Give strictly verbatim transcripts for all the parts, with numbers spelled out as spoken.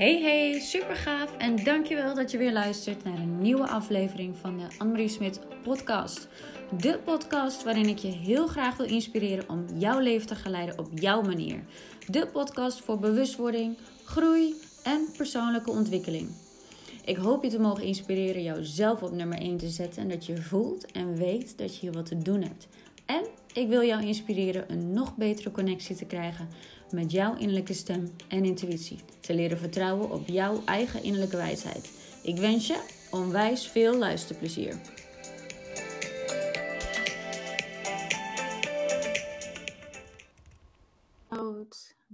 Hey hey, super gaaf en dankjewel dat je weer luistert naar een nieuwe aflevering van de Anne-Marie Smit podcast. De podcast waarin ik je heel graag wil inspireren om jouw leven te gaan leiden op jouw manier. De podcast voor bewustwording, groei en persoonlijke ontwikkeling. Ik hoop je te mogen inspireren jouzelf op nummer één te zetten en dat je voelt en weet dat je hier wat te doen hebt. En ik wil jou inspireren een nog betere connectie te krijgen met jouw innerlijke stem en intuïtie. Te leren vertrouwen op jouw eigen innerlijke wijsheid. Ik wens je onwijs veel luisterplezier.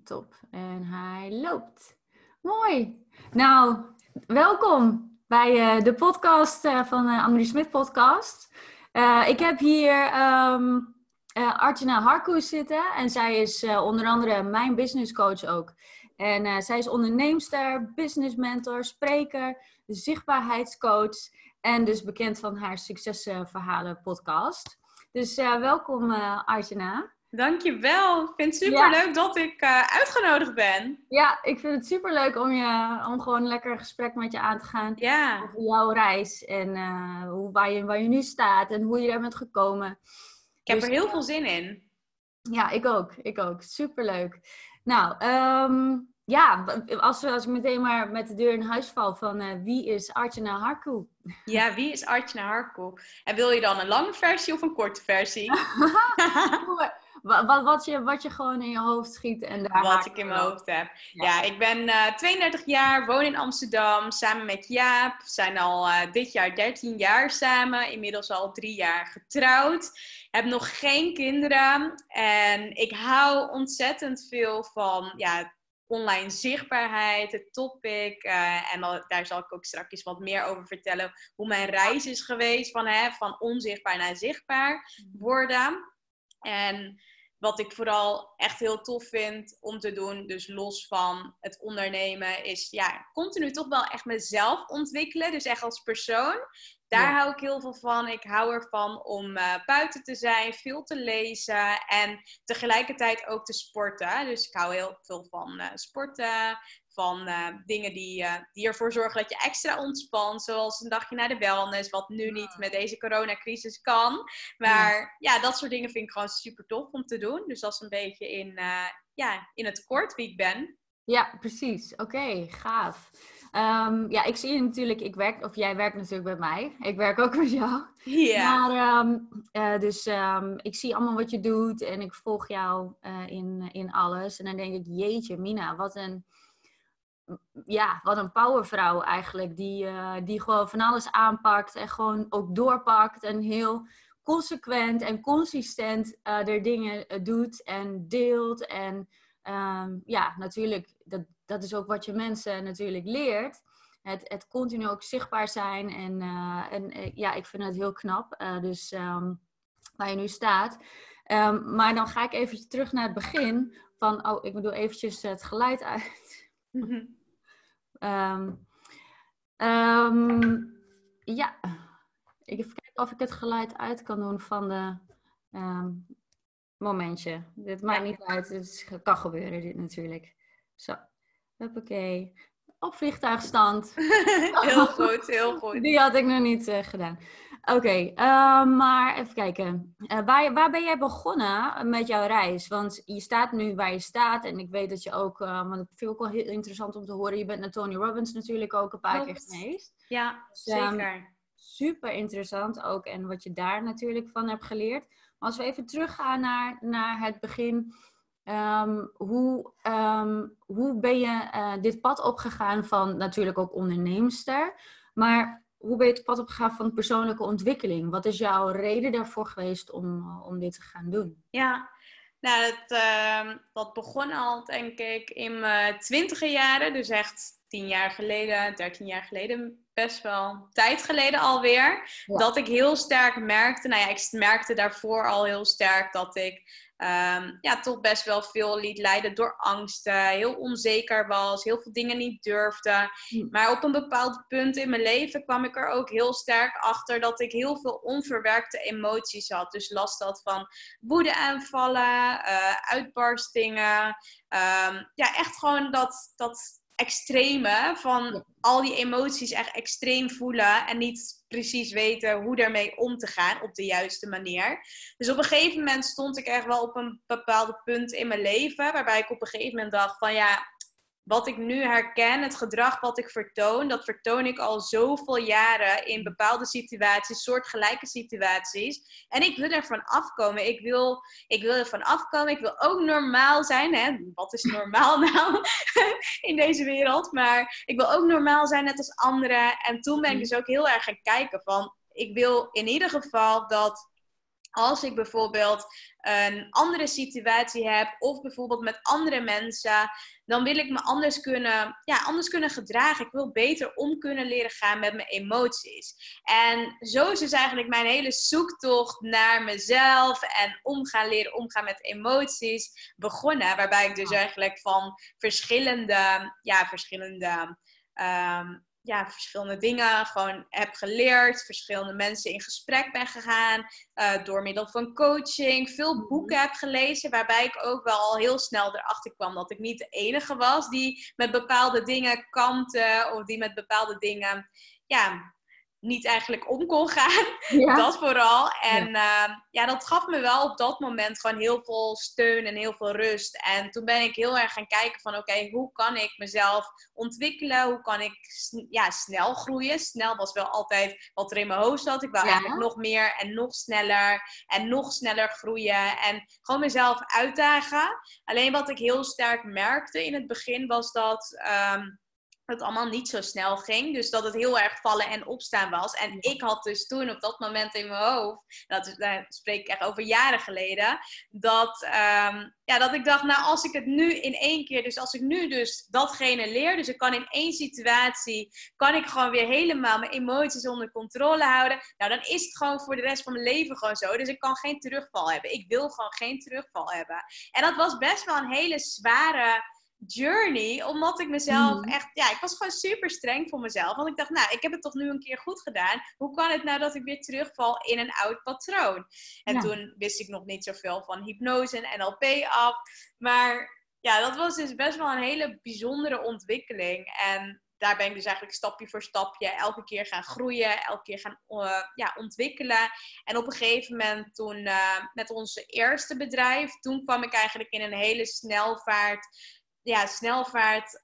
Top. En hij loopt. Mooi. Nou, welkom bij de podcast van de Anne-Marie Smit podcast. Uh, ik heb hier um, uh, Artjana Harkoe zitten en zij is uh, onder andere mijn businesscoach ook. En uh, zij is onderneemster, business mentor, spreker, zichtbaarheidscoach en dus bekend van haar Succesverhalen podcast. Dus uh, welkom uh, Artjana. Dankjewel. Ik vind het superleuk ja. dat ik uh, uitgenodigd ben. Ja, ik vind het superleuk om, je, om gewoon lekker een gesprek met je aan te gaan. Ja. Over jouw reis en uh, hoe, waar, je, waar je nu staat en hoe je daar bent gekomen. Ik heb dus, er heel veel zin in. Ja, ik ook. Ik ook. Superleuk. Nou, um, ja, als, als ik meteen maar met de deur in huis val van uh, wie is Artjana Harkoe? Ja, wie is Artjana Harkoe? En wil je dan een lange versie of een korte versie? Wat, wat, wat, je, wat je gewoon in je hoofd schiet en daar Wat ik in mijn hoofd heb. Ja, ja ik ben uh, tweeëndertig jaar, woon in Amsterdam, samen met Jaap. We zijn al uh, dit jaar dertien jaar samen, inmiddels al drie jaar getrouwd. Heb nog geen kinderen en ik hou ontzettend veel van ja, online zichtbaarheid, het topic. Uh, en al, daar zal ik ook straks wat meer over vertellen hoe mijn reis is geweest van, hè, van onzichtbaar naar zichtbaar worden. En wat ik vooral echt heel tof vind om te doen, dus los van het ondernemen, is ja, continu toch wel echt mezelf ontwikkelen. Dus echt als persoon. Daar ja. hou ik heel veel van. Ik hou ervan om uh, buiten te zijn, veel te lezen en tegelijkertijd ook te sporten. Dus ik hou heel veel van uh, sporten, van uh, dingen die, uh, die ervoor zorgen dat je extra ontspant. Zoals een dagje naar de wellness, wat nu niet met deze coronacrisis kan. Maar ja, ja dat soort dingen vind ik gewoon super tof om te doen. Dus dat is een beetje in, uh, ja, in het kort wie ik ben. Ja, precies. Oké, okay, gaaf. Um, ja, ik zie je natuurlijk, ik werk, of jij werkt natuurlijk bij mij. Ik werk ook met jou. Ja. Maar, um, uh, dus um, ik zie allemaal wat je doet en ik volg jou uh, in, in alles. En dan denk ik, jeetje Mina, wat een, ja, wat een powervrouw eigenlijk. Die, uh, die gewoon van alles aanpakt en gewoon ook doorpakt en heel consequent en consistent uh, er dingen uh, doet en deelt en... Um, ja, natuurlijk, dat, dat is ook wat je mensen natuurlijk leert. Het, het continu ook zichtbaar zijn. En, uh, en uh, ja, ik vind het heel knap. Uh, dus um, waar je nu staat. Um, maar dan ga ik even terug naar het begin. Van, oh, ik bedoel eventjes het geluid uit. um, um, ja, ik even kijken of ik het geluid uit kan doen van de... Um, Momentje. Dit maakt niet uit. Het kan gebeuren dit natuurlijk. Zo. Hoppakee. Op vliegtuigstand. Heel goed, heel goed. Die had ik nog niet uh, gedaan. Oké, okay, uh, maar even kijken. Uh, waar, waar ben jij begonnen met jouw reis? Want je staat nu waar je staat. En ik weet dat je ook, uh, want dat vind ik ook heel interessant om te horen. Je bent naar Tony Robbins natuurlijk ook een paar Klopt. keer geweest. Ja, dus, zeker. Um, super interessant ook. En wat je daar natuurlijk van hebt geleerd. Maar als we even teruggaan naar, naar het begin. Um, hoe, um, hoe ben je uh, dit pad opgegaan van natuurlijk ook onderneemster. Maar hoe ben je het pad opgegaan van persoonlijke ontwikkeling? Wat is jouw reden daarvoor geweest om, om dit te gaan doen? Ja, nou dat, uh, dat begon al denk ik in mijn twintiger jaren. Dus echt tien jaar geleden, dertien jaar geleden... Best wel tijd geleden alweer. Ja. Dat ik heel sterk merkte. Nou ja, ik merkte daarvoor al heel sterk dat ik um, ja, toch best wel veel liet leiden door angsten. Heel onzeker was. Heel veel dingen niet durfde. Hm. Maar op een bepaald punt in mijn leven kwam ik er ook heel sterk achter dat ik heel veel onverwerkte emoties had. Dus last had van woedeaanvallen, uh, uitbarstingen. Um, ja, echt gewoon dat... dat extreme van ja. al die emoties echt extreem voelen en niet precies weten hoe daarmee om te gaan op de juiste manier. Dus op een gegeven moment stond ik echt wel op een bepaald punt in mijn leven waarbij ik op een gegeven moment dacht van ja, wat ik nu herken, het gedrag wat ik vertoon, dat vertoon ik al zoveel jaren in bepaalde situaties, soortgelijke situaties. En ik wil ervan afkomen. Ik wil, ik wil ervan afkomen. Ik wil ook normaal zijn. Hè? Wat is normaal nou in deze wereld? Maar ik wil ook normaal zijn, net als anderen. En toen ben ik dus ook heel erg gaan kijken van, ik wil in ieder geval dat als ik bijvoorbeeld een andere situatie heb of bijvoorbeeld met andere mensen, dan wil ik me anders kunnen, ja, anders kunnen gedragen. Ik wil beter om kunnen leren gaan met mijn emoties. En zo is dus eigenlijk mijn hele zoektocht naar mezelf en omgaan leren omgaan met emoties begonnen. Waarbij ik dus eigenlijk van verschillende, ja, verschillende... Um, ja, verschillende dingen gewoon heb geleerd. Verschillende mensen in gesprek ben gegaan. Uh, door middel van coaching. Veel boeken heb gelezen. Waarbij ik ook wel al heel snel erachter kwam dat ik niet de enige was die met bepaalde dingen kampte. Of die met bepaalde dingen, ja, niet eigenlijk om kon gaan. Ja. Dat vooral. En ja. Uh, ja, dat gaf me wel op dat moment gewoon heel veel steun en heel veel rust. En toen ben ik heel erg gaan kijken van oké, okay, hoe kan ik mezelf ontwikkelen? Hoe kan ik ja, snel groeien? Snel was wel altijd wat er in mijn hoofd zat. Ik wou ja. eigenlijk nog meer en nog sneller en nog sneller groeien. En gewoon mezelf uitdagen. Alleen wat ik heel sterk merkte in het begin was dat Um, dat het allemaal niet zo snel ging. Dus dat het heel erg vallen en opstaan was. En ik had dus toen op dat moment in mijn hoofd, dat is, daar spreek ik echt over jaren geleden, dat, um, ja, dat ik dacht, nou als ik het nu in één keer, dus als ik nu dus datgene leer, dus ik kan in één situatie, kan ik gewoon weer helemaal mijn emoties onder controle houden. Nou dan is het gewoon voor de rest van mijn leven gewoon zo. Dus ik kan geen terugval hebben. Ik wil gewoon geen terugval hebben. En dat was best wel een hele zware journey, omdat ik mezelf echt, ja, ik was gewoon super streng voor mezelf, want ik dacht, nou, ik heb het toch nu een keer goed gedaan, hoe kan het nou dat ik weer terugval in een oud patroon? En ja. toen wist ik nog niet zoveel van hypnose en N L P af, maar ja, dat was dus best wel een hele bijzondere ontwikkeling en daar ben ik dus eigenlijk stapje voor stapje elke keer gaan groeien, elke keer gaan uh, ja, ontwikkelen. En op een gegeven moment toen uh, met onze eerste bedrijf, toen kwam ik eigenlijk in een hele snelvaart Ja, snelvaart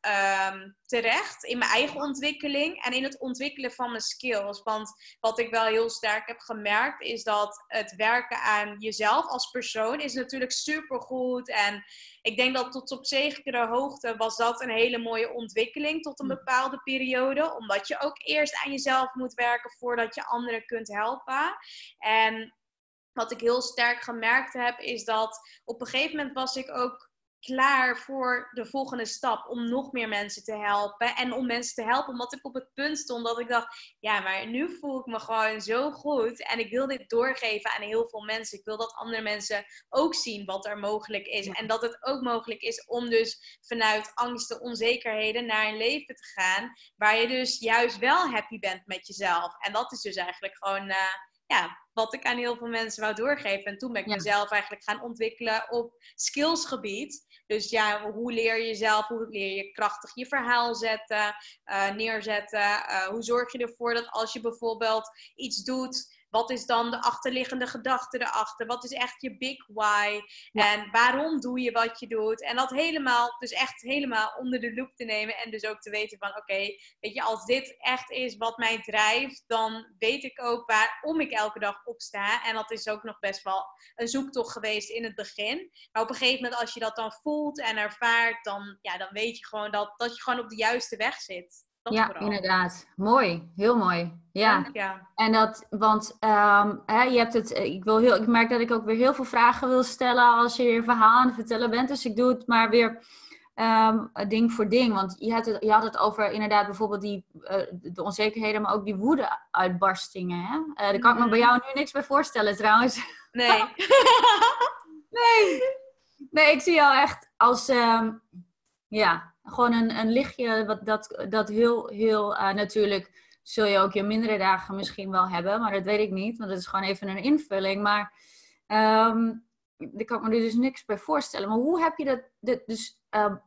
um, terecht in mijn eigen ontwikkeling en in het ontwikkelen van mijn skills. Want wat ik wel heel sterk heb gemerkt is dat het werken aan jezelf als persoon is natuurlijk supergoed. En ik denk dat tot op zekere hoogte was dat een hele mooie ontwikkeling tot een bepaalde periode. Omdat je ook eerst aan jezelf moet werken voordat je anderen kunt helpen. En wat ik heel sterk gemerkt heb is dat op een gegeven moment was ik ook klaar voor de volgende stap om nog meer mensen te helpen en om mensen te helpen, omdat ik op het punt stond dat ik dacht, ja, maar nu voel ik me gewoon zo goed en ik wil dit doorgeven aan heel veel mensen. Ik wil dat andere mensen ook zien wat er mogelijk is en dat het ook mogelijk is om dus vanuit angsten, onzekerheden naar een leven te gaan waar je dus juist wel happy bent met jezelf. En dat is dus eigenlijk gewoon uh, ja, wat ik aan heel veel mensen wou doorgeven. En toen ben ik ja. mezelf eigenlijk gaan ontwikkelen op skillsgebied. Dus ja, hoe leer je jezelf, hoe leer je krachtig je verhaal zetten, uh, neerzetten. Uh, hoe zorg je ervoor dat als je bijvoorbeeld iets doet, wat is dan de achterliggende gedachte erachter? Wat is echt je big why? Ja. En waarom doe je wat je doet? En dat helemaal, dus echt helemaal onder de loep te nemen. En dus ook te weten van, oké, okay, weet je, als dit echt is wat mij drijft, dan weet ik ook waarom ik elke dag opsta. En dat is ook nog best wel een zoektocht geweest in het begin. Maar op een gegeven moment, als je dat dan voelt en ervaart, dan, ja, dan weet je gewoon dat, dat je gewoon op de juiste weg zit. Dat ja, vooral. Inderdaad. Mooi. Heel mooi. Ja. ja. En dat, want um, hè, je hebt het, ik, wil heel, ik merk dat ik ook weer heel veel vragen wil stellen als je je verhaal aan het vertellen bent. Dus ik doe het maar weer um, ding voor ding. Want je had, het, je had het over inderdaad bijvoorbeeld die, uh, de onzekerheden, maar ook die woede-uitbarstingen. Hè? Uh, daar kan mm-hmm. ik me bij jou nu niks bij voorstellen trouwens. Nee. nee. Nee, ik zie jou echt als, um, ja... Gewoon een, een lichtje, wat, dat, dat heel, heel uh, natuurlijk zul je ook je mindere dagen misschien wel hebben. Maar dat weet ik niet, want dat is gewoon even een invulling. Maar um, daar kan ik me dus niks bij voorstellen. Maar hoe heb je dat, dat dus um,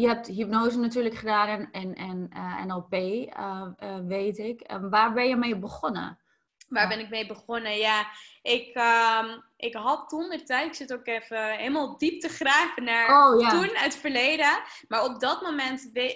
je hebt hypnose natuurlijk gedaan en, en, en uh, N L P, uh, uh, weet ik. Uh, waar ben je mee begonnen? Waar ben ik mee begonnen? Ja, ik, um, ik had toen de tijd, ik zit ook even helemaal diep te graven naar oh, ja. toen, het verleden. Maar op dat moment uh,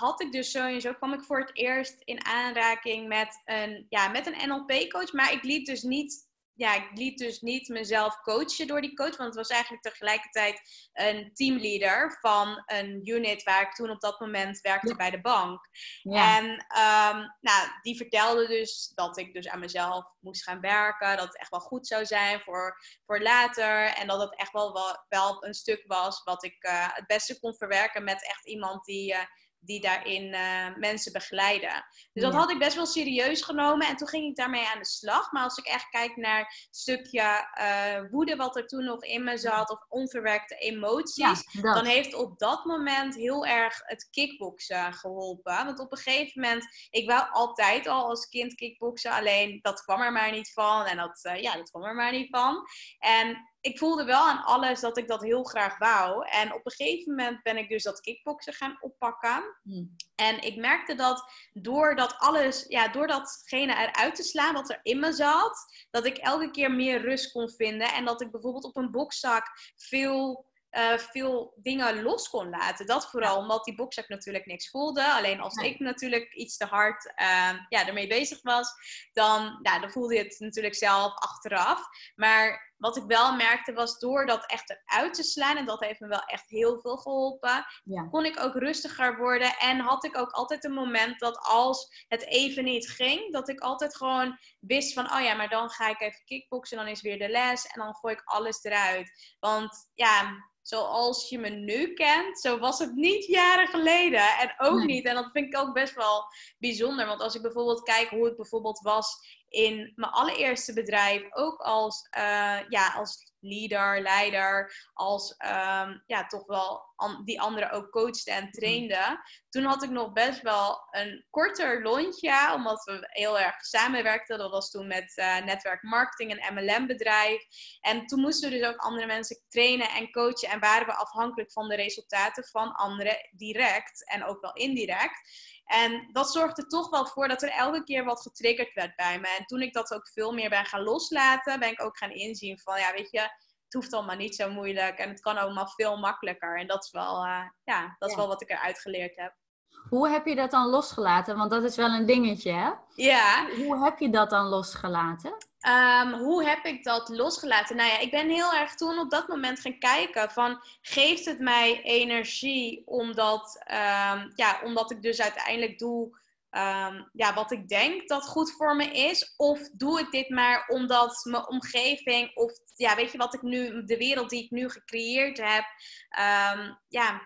had ik dus sowieso, kwam ik voor het eerst in aanraking met een, ja, met een N L P-coach. Maar ik liet dus niet... Ja, ik liet dus niet mezelf coachen door die coach. Want het was eigenlijk tegelijkertijd een teamleader van een unit waar ik toen op dat moment werkte ja. bij de bank. Ja. En um, nou, die vertelde dus dat ik dus aan mezelf moest gaan werken. Dat het echt wel goed zou zijn voor, voor later. En dat het echt wel, wel, wel een stuk was wat ik uh, het beste kon verwerken met echt iemand die... Uh, die daarin uh, mensen begeleiden. Dus dat ja. had ik best wel serieus genomen. En toen ging ik daarmee aan de slag. Maar als ik echt kijk naar het stukje uh, woede... wat er toen nog in me zat... of onverwerkte emoties... Ja, dan heeft op dat moment heel erg het kickboksen geholpen. Want op een gegeven moment... ik wou altijd al als kind kickboksen... alleen dat kwam er maar niet van. En dat, uh, ja, dat kwam er maar niet van. En... ik voelde wel aan alles dat ik dat heel graag wou. En op een gegeven moment ben ik dus dat kickboksen gaan oppakken. Hmm. En ik merkte dat door dat alles, ja, door datgene eruit te slaan wat er in me zat, dat ik elke keer meer rust kon vinden. En dat ik bijvoorbeeld op een bokzak veel... Uh, veel dingen los kon laten. Dat vooral ja. omdat die bokzak natuurlijk niks voelde. Alleen als nee. ik natuurlijk iets te hard uh, ja, ermee bezig was, dan, nou, dan voelde je het natuurlijk zelf achteraf. Maar wat ik wel merkte was door dat echt eruit te slaan, en dat heeft me wel echt heel veel geholpen, ja. kon ik ook rustiger worden. En had ik ook altijd een moment dat als het even niet ging, dat ik altijd gewoon wist van, oh ja, maar dan ga ik even kickboksen, dan is weer de les en dan gooi ik alles eruit. Want ja... zoals je me nu kent, zo was het niet jaren geleden. En ook nee. niet. En dat vind ik ook best wel bijzonder. Want als ik bijvoorbeeld kijk hoe het bijvoorbeeld was in mijn allereerste bedrijf. Ook als, uh, ja, als leader, leider. Als um, ja, toch wel an- die anderen ook coachte en trainde. Toen had ik nog best wel een korter lontje. Omdat we heel erg samenwerkten. Dat was toen met uh, netwerk marketing en M L M bedrijf. En toen moesten we dus ook andere mensen trainen en coachen. En waren we afhankelijk van de resultaten van anderen direct. En ook wel indirect. En dat zorgde toch wel voor dat er elke keer wat getriggerd werd bij me. En toen ik dat ook veel meer ben gaan loslaten, ben ik ook gaan inzien van, ja, weet je, het hoeft allemaal niet zo moeilijk. En het kan allemaal veel makkelijker. En dat is wel, uh, ja, dat is ja. wel wat ik eruit geleerd heb. Hoe heb je dat dan losgelaten? Want dat is wel een dingetje, hè? Ja. Hoe heb je dat dan losgelaten? Um, hoe heb ik dat losgelaten? Nou ja, ik ben heel erg toen op dat moment gaan kijken van... geeft het mij energie omdat, um, ja, omdat ik dus uiteindelijk doe... Um, ja, wat ik denk dat goed voor me is, of doe ik dit maar omdat mijn omgeving of ja, weet je wat ik nu, de wereld die ik nu gecreëerd heb, um, ja,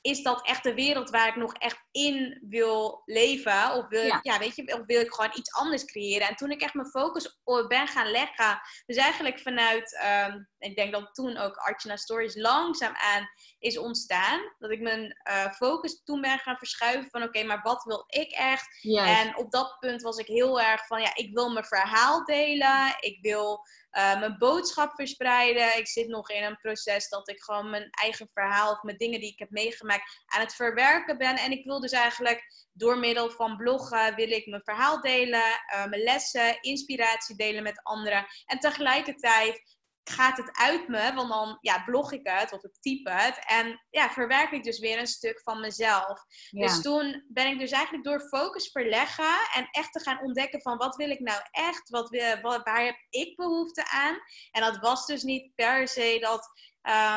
is dat echt de wereld waar ik nog echt in wil leven of wil, ja. Ja, weet je, of wil ik gewoon iets anders creëren? En toen ik echt mijn focus ben gaan leggen, dus eigenlijk vanuit, um, ik denk dat toen ook Artjana Stories langzaamaan is ontstaan. Dat ik mijn uh, focus toen ben gaan verschuiven van oké, okay, maar wat wil ik echt? Yes. En op dat punt was ik heel erg van ja, ik wil mijn verhaal delen. Ik wil uh, mijn boodschap verspreiden. Ik zit nog in een proces dat ik gewoon mijn eigen verhaal of mijn dingen die ik heb meegemaakt aan het verwerken ben. En ik wil dus eigenlijk door middel van bloggen wil ik mijn verhaal delen, uh, mijn lessen, inspiratie delen met anderen. En tegelijkertijd gaat het uit me, want dan ja, blog ik het of ik type het. En ja, verwerk ik dus weer een stuk van mezelf. Ja. Dus toen ben ik dus eigenlijk door focus verleggen en echt te gaan ontdekken van wat wil ik nou echt? Wat wil, wat, waar heb ik behoefte aan? En dat was dus niet per se dat...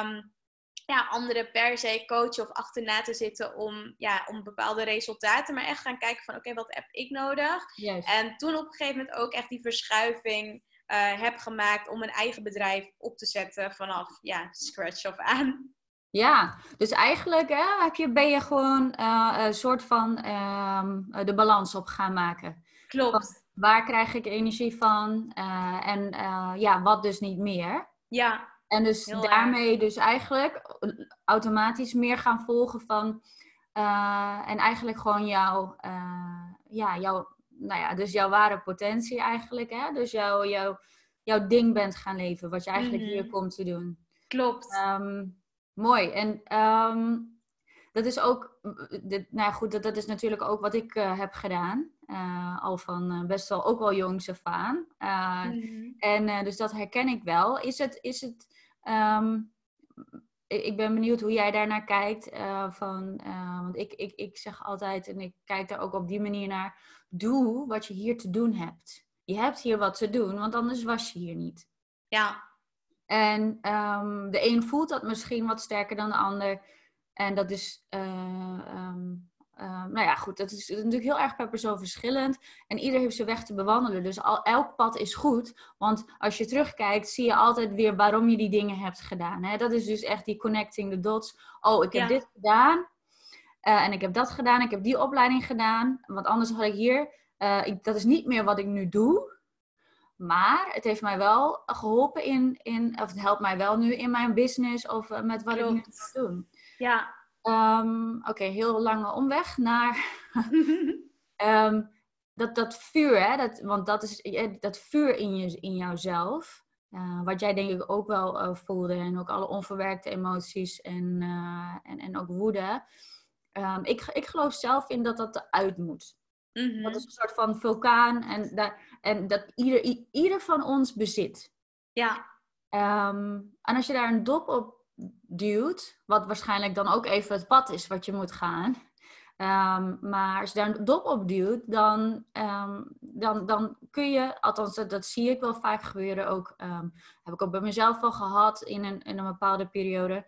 Um, ja, anderen per se coachen of achterna te zitten om, ja, om bepaalde resultaten. Maar echt gaan kijken van oké, okay, wat heb ik nodig? Yes. En toen op een gegeven moment ook echt die verschuiving uh, heb gemaakt om een eigen bedrijf op te zetten vanaf ja, scratch of aan. Ja, dus eigenlijk hè, heb je, ben je gewoon uh, een soort van uh, de balans op gaan maken. Klopt. Wat, waar krijg ik energie van uh, en uh, ja, wat dus niet meer? Ja. En dus heel daarmee erg. Dus eigenlijk automatisch meer gaan volgen van... Uh, en eigenlijk gewoon jouw... Uh, ja, jouw, nou ja, dus jouw ware potentie eigenlijk, hè? Dus jouw, jouw, jouw ding bent gaan leven. Wat je eigenlijk mm-hmm. hier komt te doen. Klopt. Um, mooi. En... Um, dat is ook, dit, nou ja, goed, dat, dat is natuurlijk ook wat ik uh, heb gedaan. Uh, al van uh, best wel, ook wel jongs af aan. Uh, mm-hmm. En uh, dus dat herken ik wel. Is het, is het um, ik ben benieuwd hoe jij daarnaar kijkt. Uh, van, uh, want ik, ik, ik zeg altijd, en ik kijk daar ook op die manier naar, doe wat je hier te doen hebt. Je hebt hier wat te doen, want anders was je hier niet. Ja. En um, de een voelt dat misschien wat sterker dan de ander. En dat is, uh, um, uh, nou ja, goed, dat is natuurlijk heel erg per persoon verschillend. En ieder heeft zijn weg te bewandelen. Dus al, elk pad is goed. Want als je terugkijkt, zie je altijd weer waarom je die dingen hebt gedaan. Hè? Dat is dus echt die connecting the dots. Oh, ik heb ja. dit gedaan. Uh, en ik heb dat gedaan. Ik heb die opleiding gedaan. Want anders had ik hier, uh, ik, dat is niet meer wat ik nu doe. Maar het heeft mij wel geholpen in, in, of het helpt mij wel nu in mijn business of met wat Klopt. ik nu ga doen. Ja. Um, Oké, okay, heel lange omweg naar um, dat, dat vuur, hè? Dat, want dat is dat vuur in, je, in jouzelf. Uh, wat jij denk ik ook wel uh, voelde en ook alle onverwerkte emoties en, uh, en, en ook woede. Um, ik, ik geloof zelf in dat dat eruit moet. Mm-hmm. Dat is een soort van vulkaan en, daar, en dat ieder, i, ieder van ons bezit. Ja. Um, en als je daar een dop op duwt, wat waarschijnlijk dan ook even het pad is wat je moet gaan. Um, maar als je daar een dop op duwt, dan, um, dan, dan kun je, althans dat, dat zie ik wel vaak gebeuren ook, um, heb ik ook bij mezelf al gehad in een, in een bepaalde periode.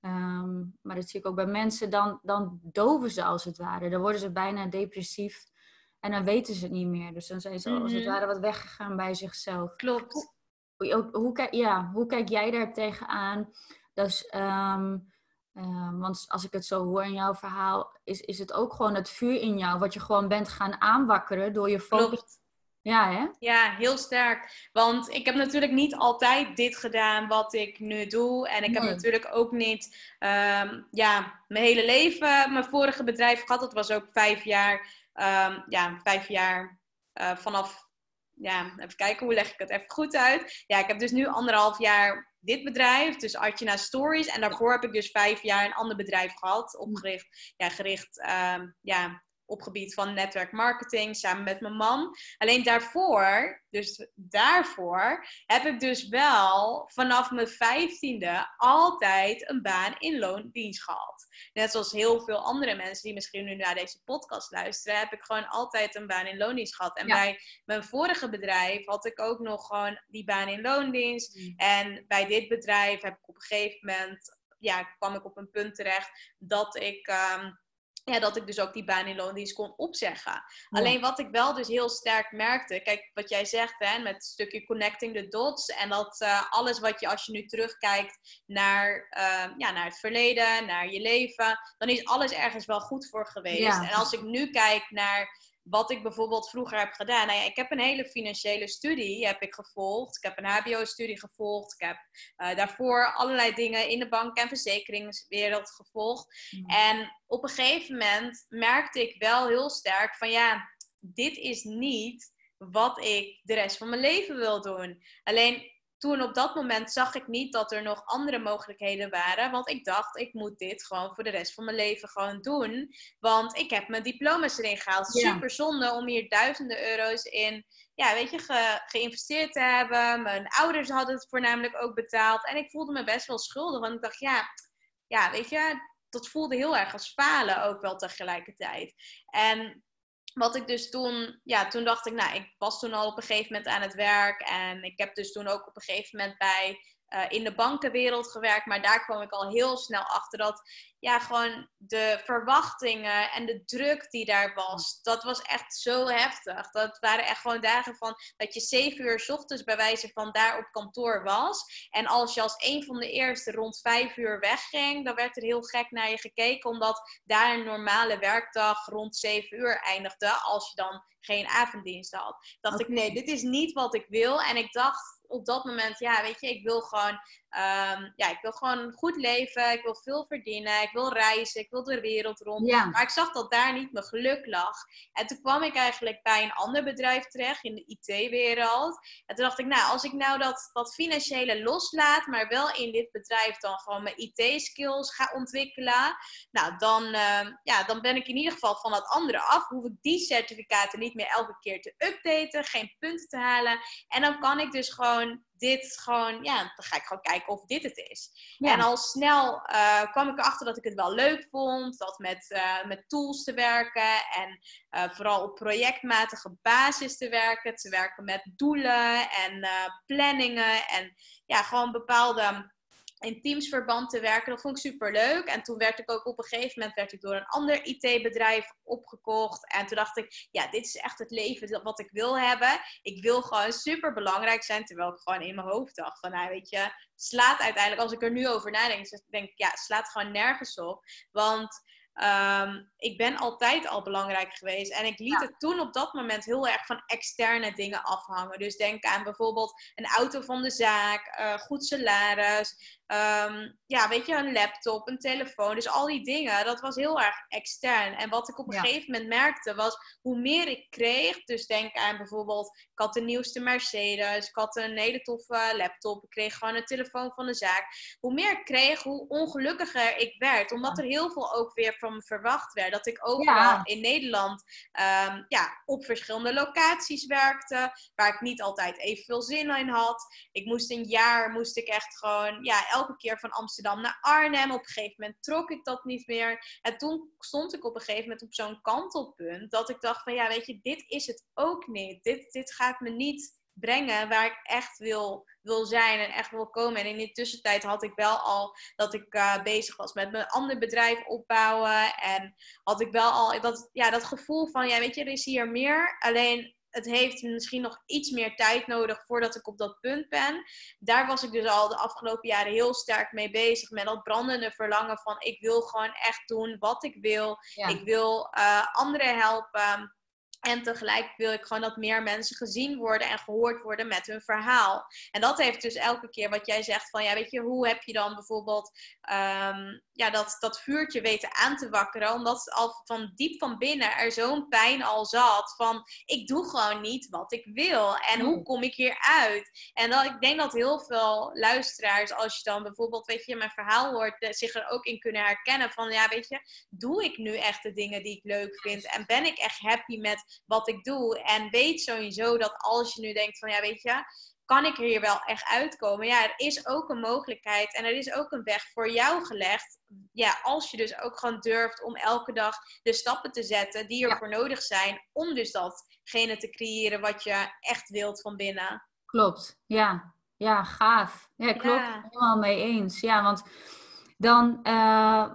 Um, maar dat zie ik ook bij mensen, dan, dan doven ze als het ware. Dan worden ze bijna depressief. En dan weten ze het niet meer. Dus dan zijn ze als het ware wat weggegaan bij zichzelf. Klopt. Hoe, hoe, ja, hoe kijk jij daar tegenaan? Dus, um, um, want als ik het zo hoor in jouw verhaal, is, is het ook gewoon het vuur in jou, wat je gewoon bent gaan aanwakkeren door je focus. Klopt. Ja, hè? Ja, heel sterk. Want ik heb natuurlijk niet altijd dit gedaan wat ik nu doe. En ik nee. heb natuurlijk ook niet um, ja, mijn hele leven, mijn vorige bedrijf gehad. Dat was ook vijf jaar... Um, ja, vijf jaar uh, vanaf, ja, even kijken, hoe leg ik het even goed uit? Ja, ik heb dus nu anderhalf jaar dit bedrijf, dus Artjana Stories. En daarvoor heb ik dus vijf jaar een ander bedrijf gehad, opgericht, ja, gericht, um, ja, op gebied van netwerkmarketing, samen met mijn man. Alleen daarvoor, dus daarvoor, heb ik dus wel vanaf mijn vijftiende altijd een baan in loondienst gehad. Net zoals heel veel andere mensen die misschien nu naar deze podcast luisteren, heb ik gewoon altijd een baan in loondienst gehad. En ja. bij mijn vorige bedrijf had ik ook nog gewoon die baan in loondienst. Mm. En bij dit bedrijf heb ik op een gegeven moment, ja, kwam ik op een punt terecht dat ik... Um, Ja, dat ik dus ook die baan in loondienst kon opzeggen. Ja. Alleen wat ik wel dus heel sterk merkte... Kijk, wat jij zegt, hè, met het stukje connecting the dots... en dat uh, alles wat je, als je nu terugkijkt naar, uh, ja, naar het verleden, naar je leven... dan is alles ergens wel goed voor geweest. Ja. En als ik nu kijk naar... wat ik bijvoorbeeld vroeger heb gedaan. Nou ja, ik heb een hele financiële studie heb ik gevolgd. Ik heb een H B O-studie gevolgd. Ik heb uh, daarvoor allerlei dingen in de bank- en verzekeringswereld gevolgd. Mm. En op een gegeven moment merkte ik wel heel sterk van ja, dit is niet wat ik de rest van mijn leven wil doen. Alleen... toen op dat moment zag ik niet dat er nog andere mogelijkheden waren. Want ik dacht, ik moet dit gewoon voor de rest van mijn leven gewoon doen. Want ik heb mijn diploma's erin gehaald. Ja. Super zonde om hier duizenden euro's in ja, weet je, ge, geïnvesteerd te hebben. Mijn ouders hadden het voornamelijk ook betaald. En ik voelde me best wel schuldig. Want ik dacht, ja, ja weet je, dat voelde heel erg als falen ook wel tegelijkertijd. En... wat ik dus toen, ja, toen dacht ik, nou, ik was toen al op een gegeven moment aan het werk. En ik heb dus toen ook op een gegeven moment bij, uh, in de bankenwereld gewerkt. Maar daar kwam ik al heel snel achter dat, ja, gewoon de verwachtingen en de druk die daar was. Dat was echt zo heftig. Dat waren echt gewoon dagen van, dat je zeven uur 's ochtends bij wijze van daar op kantoor was. En als je als een van de eerste rond vijf uur wegging, dan werd er heel gek naar je gekeken. Omdat daar een normale werkdag rond zeven uur eindigde, als je dan geen avonddienst had. Dacht ik, nee, dit is niet wat ik wil. En ik dacht... op dat moment, ja, weet je, ik wil gewoon, um, ja, ik wil gewoon goed leven. Ik wil veel verdienen. Ik wil reizen. Ik wil de wereld rond. Ja. Maar ik zag dat daar niet mijn geluk lag. En toen kwam ik eigenlijk bij een ander bedrijf terecht in de I T-wereld. En toen dacht ik, nou, als ik nou dat, dat financiële loslaat, maar wel in dit bedrijf dan gewoon mijn I T-skills ga ontwikkelen. Nou, dan, uh, ja, dan ben ik in ieder geval van dat andere af. Hoef ik die certificaten niet meer elke keer te updaten. Geen punten te halen. En dan kan ik dus gewoon dit gewoon, ja, dan ga ik gewoon kijken of dit het is. Ja. En al snel uh, kwam ik erachter dat ik het wel leuk vond, dat met, uh, met tools te werken en uh, vooral op projectmatige basis te werken, te werken met doelen en uh, planningen en ja, gewoon bepaalde in teamsverband te werken. Dat vond ik superleuk. En toen werd ik ook op een gegeven moment werd ik door een ander I T-bedrijf opgekocht. En toen dacht ik, ja, dit is echt het leven wat ik wil hebben. Ik wil gewoon superbelangrijk zijn. Terwijl ik gewoon in mijn hoofd dacht van, nou weet je, slaat uiteindelijk, als ik er nu over nadenk, denk ik, ja, slaat gewoon nergens op. Want Um, ik ben altijd al belangrijk geweest. En ik liet ja. het toen op dat moment heel erg van externe dingen afhangen. Dus denk aan bijvoorbeeld een auto van de zaak, uh, goed salaris, um, ja, weet je, een laptop, een telefoon. Dus al die dingen, dat was heel erg extern. En wat ik op een ja. gegeven moment merkte was, hoe meer ik kreeg, dus denk aan bijvoorbeeld, ik had de nieuwste Mercedes, ik had een hele toffe laptop, ik kreeg gewoon een telefoon van de zaak. Hoe meer ik kreeg, hoe ongelukkiger ik werd. Omdat er heel veel ook weer van me verwacht werd. Dat ik overal ja. in Nederland um, ja, op verschillende locaties werkte. Waar ik niet altijd evenveel zin in had. Ik moest een jaar, moest ik echt gewoon, ja, elke keer van Amsterdam naar Arnhem. Op een gegeven moment trok ik dat niet meer. En toen stond ik op een gegeven moment op zo'n kantelpunt. Dat ik dacht van, ja, weet je, dit is het ook niet. Dit, dit gaat me niet brengen waar ik echt wil, wil zijn en echt wil komen. En in de tussentijd had ik wel al dat ik uh, bezig was met mijn ander bedrijf opbouwen. En had ik wel al dat, ja, dat gevoel van, ja, weet je, er is hier meer. Alleen het heeft misschien nog iets meer tijd nodig voordat ik op dat punt ben. Daar was ik dus al de afgelopen jaren heel sterk mee bezig. Met dat brandende verlangen van, ik wil gewoon echt doen wat ik wil. Ja. Ik wil uh, anderen helpen. En tegelijk wil ik gewoon dat meer mensen gezien worden en gehoord worden met hun verhaal. En dat heeft dus elke keer wat jij zegt van, ja, weet je, hoe heb je dan bijvoorbeeld um, ja, dat, dat vuurtje weten aan te wakkeren. Omdat het al van diep van binnen er zo'n pijn al zat van, ik doe gewoon niet wat ik wil. En hoe kom ik hier uit? En dat, ik denk dat heel veel luisteraars, als je dan bijvoorbeeld, weet je, mijn verhaal hoort, zich er ook in kunnen herkennen van, ja, weet je, doe ik nu echt de dingen die ik leuk vind? En ben ik echt happy met wat ik doe? En weet sowieso dat als je nu denkt van, ja, weet je, kan ik hier wel echt uitkomen? Ja, er is ook een mogelijkheid en er is ook een weg voor jou gelegd. Ja, als je dus ook gewoon durft om elke dag de stappen te zetten die ervoor ja. nodig zijn om dus datgene te creëren wat je echt wilt van binnen. Klopt, ja. Ja, gaaf. Ja, klopt. Ja. Helemaal mee eens. Ja, want dan, uh,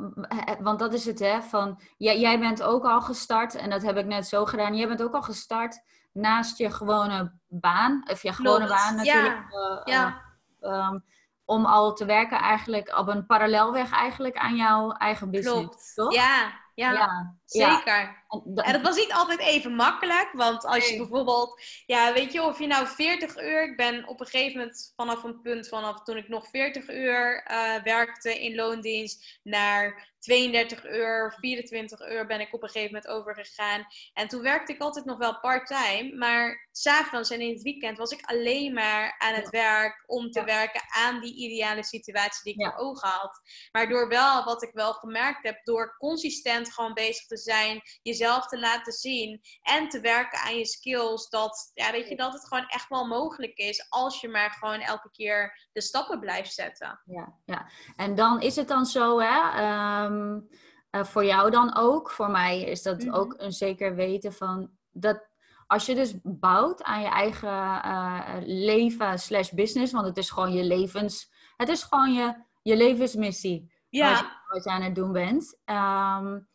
want dat is het, hè, van, jij, jij bent ook al gestart, en dat heb ik net zo gedaan, jij bent ook al gestart naast je gewone baan, of je gewone Klopt. baan natuurlijk, ja. Uh, ja. Uh, um, om al te werken eigenlijk op een parallelweg eigenlijk aan jouw eigen business, Klopt. toch? Ja, ja. ja. Zeker. Ja. En dat was niet altijd even makkelijk, want als je bijvoorbeeld, ja, weet je, of je nou veertig uur, ik ben op een gegeven moment vanaf een punt, vanaf toen ik nog veertig uur uh, werkte in loondienst, naar tweeëndertig uur, vierentwintig uur ben ik op een gegeven moment overgegaan. En toen werkte ik altijd nog wel part-time, maar 's avonds en in het weekend was ik alleen maar aan het ja. werk om te ja. werken aan die ideale situatie die ik ja. voor ogen had. Maar door wel, wat ik wel gemerkt heb, door consistent gewoon bezig te zijn, jezelf te laten zien en te werken aan je skills, dat, ja, weet je, dat het gewoon echt wel mogelijk is als je maar gewoon elke keer de stappen blijft zetten. Ja, ja. En dan is het dan zo, hè, um, uh, voor jou dan ook, voor mij is dat mm-hmm. ook een zeker weten van, dat als je dus bouwt aan je eigen uh, leven slash business, want het is gewoon je levens, het is gewoon je, je levensmissie, ja. wat, je, wat je aan het doen bent. Um,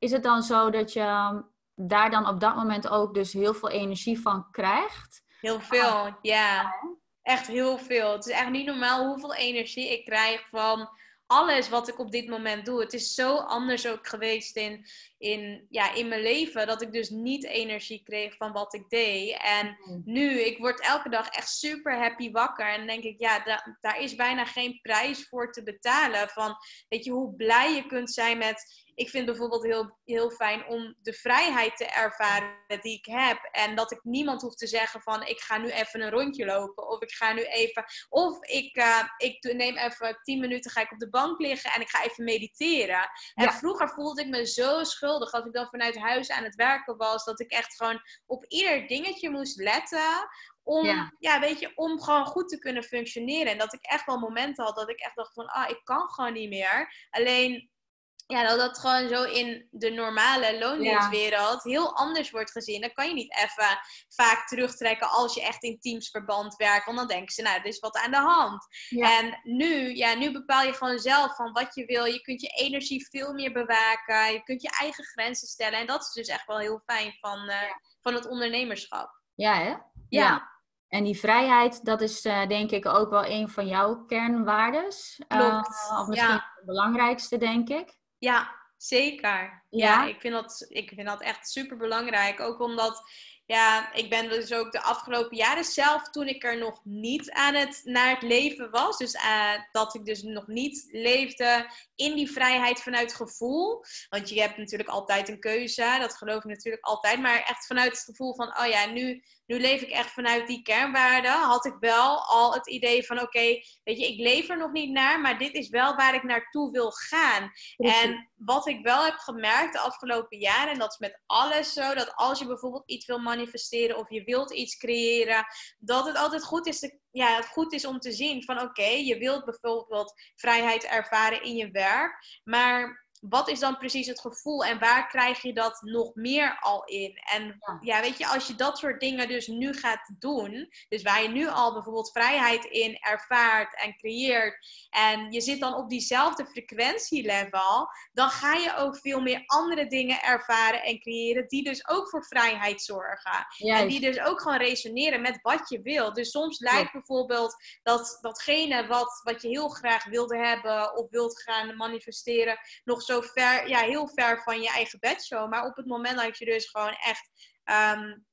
Is het dan zo dat je daar dan op dat moment ook dus heel veel energie van krijgt? Heel veel, ja. Echt heel veel. Het is echt niet normaal hoeveel energie ik krijg van alles wat ik op dit moment doe. Het is zo anders ook geweest in, in, ja, in mijn leven. Dat ik dus niet energie kreeg van wat ik deed. En nu, ik word elke dag echt super happy wakker. En dan denk ik, ja, da- daar is bijna geen prijs voor te betalen. Van, weet je, hoe blij je kunt zijn met... Ik vind het bijvoorbeeld heel, heel fijn om de vrijheid te ervaren die ik heb. En dat ik niemand hoef te zeggen van... ik ga nu even een rondje lopen. Of ik ga nu even... Of ik, uh, ik neem even tien minuten, ga ik op de bank liggen... en ik ga even mediteren. En ja. Vroeger voelde ik me zo schuldig... als ik dan vanuit huis aan het werken was... dat ik echt gewoon op ieder dingetje moest letten... Om, ja. Ja, weet je, om gewoon goed te kunnen functioneren. En dat ik echt wel momenten had dat ik echt dacht van... ah, ik kan gewoon niet meer. Alleen... Ja, dat dat gewoon zo in de normale loondienstwereld ja. heel anders wordt gezien. Dan kan je niet even vaak terugtrekken als je echt in teamsverband werkt. Want dan denken ze, nou, er is wat aan de hand. Ja. En nu, ja, nu bepaal je gewoon zelf van wat je wil. Je kunt je energie veel meer bewaken. Je kunt je eigen grenzen stellen. En dat is dus echt wel heel fijn van, uh, ja. van het ondernemerschap. Ja, hè? Ja. ja. En die vrijheid, dat is uh, denk ik ook wel een van jouw kernwaardes. Klopt. Uh, of misschien ja. de belangrijkste, denk ik. Ja, zeker. Ja, ja ik, vind dat, ik vind dat echt super belangrijk. Ook omdat, ja, ik ben dus ook de afgelopen jaren zelf, toen ik er nog niet aan het, naar het leven was. Dus uh, dat ik dus nog niet leefde in die vrijheid vanuit gevoel. Want je hebt natuurlijk altijd een keuze, dat geloof ik natuurlijk altijd. Maar echt vanuit het gevoel van, oh ja, nu... Nu leef ik echt vanuit die kernwaarden. Had ik wel al het idee van... Oké, okay, weet je, ik leef er nog niet naar... maar dit is wel waar ik naartoe wil gaan. Precies. En wat ik wel heb gemerkt de afgelopen jaren... en dat is met alles zo... dat als je bijvoorbeeld iets wil manifesteren... of je wilt iets creëren... dat het altijd goed is, te, ja, het goed is om te zien... van oké, okay, je wilt bijvoorbeeld vrijheid ervaren in je werk... maar... Wat is dan precies het gevoel en waar krijg je dat nog meer al in? En ja. ja, weet je, als je dat soort dingen dus nu gaat doen, dus waar je nu al bijvoorbeeld vrijheid in ervaart en creëert, en je zit dan op diezelfde frequentielevel, dan ga je ook veel meer andere dingen ervaren en creëren die dus ook voor vrijheid zorgen. Juist. En die dus ook gewoon resoneren met wat je wil. Dus soms lijkt ja. bijvoorbeeld dat datgene wat, wat je heel graag wilde hebben of wilt gaan manifesteren, nog zo ver, ja, heel ver van je eigen bedshow. Maar op het moment dat je dus gewoon echt um,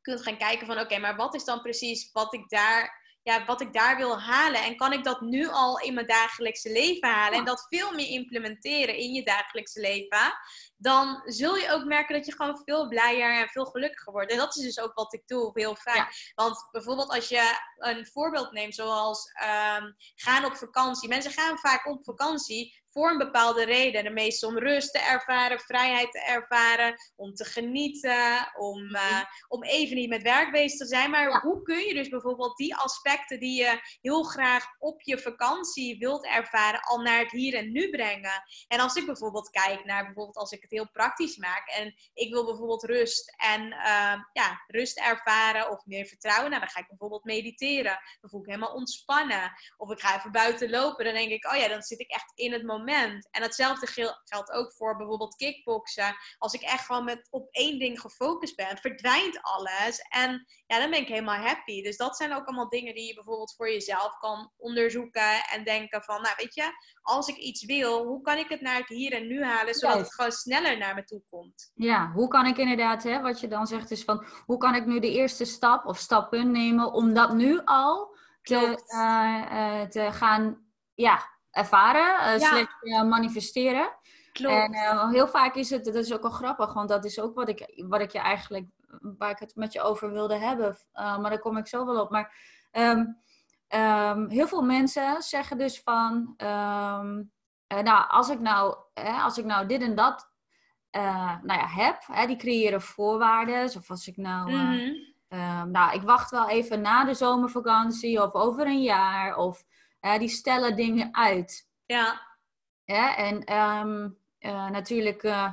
kunt gaan kijken van... Oké, okay, maar wat is dan precies wat ik daar... Ja, wat ik daar wil halen. En kan ik dat nu al in mijn dagelijkse leven halen? En dat veel meer implementeren in je dagelijkse leven. Dan zul je ook merken dat je gewoon veel blijer en veel gelukkiger wordt. En dat is dus ook wat ik doe. Heel fijn. Ja. Want bijvoorbeeld als je een voorbeeld neemt. Zoals um, gaan op vakantie. Mensen gaan vaak op vakantie voor een bepaalde reden. De meeste om rust te ervaren. Vrijheid te ervaren. Om te genieten. Om, uh, om even niet met werk bezig te zijn. Maar ja. hoe kun je dus bijvoorbeeld die aspecten die je heel graag op je vakantie wilt ervaren, al naar het hier en nu brengen. En als ik bijvoorbeeld kijk naar, bijvoorbeeld als ik het heel praktisch maak en ik wil bijvoorbeeld rust en uh, ja, rust ervaren of meer vertrouwen, nou dan ga ik bijvoorbeeld mediteren. Dan voel ik helemaal ontspannen. Of ik ga even buiten lopen, dan denk ik, oh ja, dan zit ik echt in het moment. En datzelfde geldt ook voor bijvoorbeeld kickboksen. Als ik echt gewoon met op één ding gefocust ben, verdwijnt alles. En ja, dan ben ik helemaal happy. Dus dat zijn ook allemaal dingen die je bijvoorbeeld voor jezelf kan onderzoeken en denken van, nou weet je, als ik iets wil, hoe kan ik het naar het hier en nu halen, zodat yes. het gewoon sneller naar me toe komt. Ja, hoe kan ik inderdaad, hè, wat je dan zegt is van, hoe kan ik nu de eerste stap of stappen nemen om dat nu al te, uh, uh, te gaan ja, ervaren, uh, ja. slechts uh, manifesteren. Klopt. En uh, heel vaak is het, dat is ook wel grappig, want dat is ook wat ik, wat ik je eigenlijk, waar ik het met je over wilde hebben, uh, maar daar kom ik zo wel op, maar Um, um, heel veel mensen zeggen dus van, um, eh, nou, als ik nou, eh, als ik nou dit en dat uh, nou ja, heb, hè, die creëren voorwaarden. Of als ik nou, uh, mm-hmm. um, nou, ik wacht wel even na de zomervakantie of over een jaar. Of uh, die stellen dingen uit. Ja. Yeah, en um, uh, natuurlijk uh,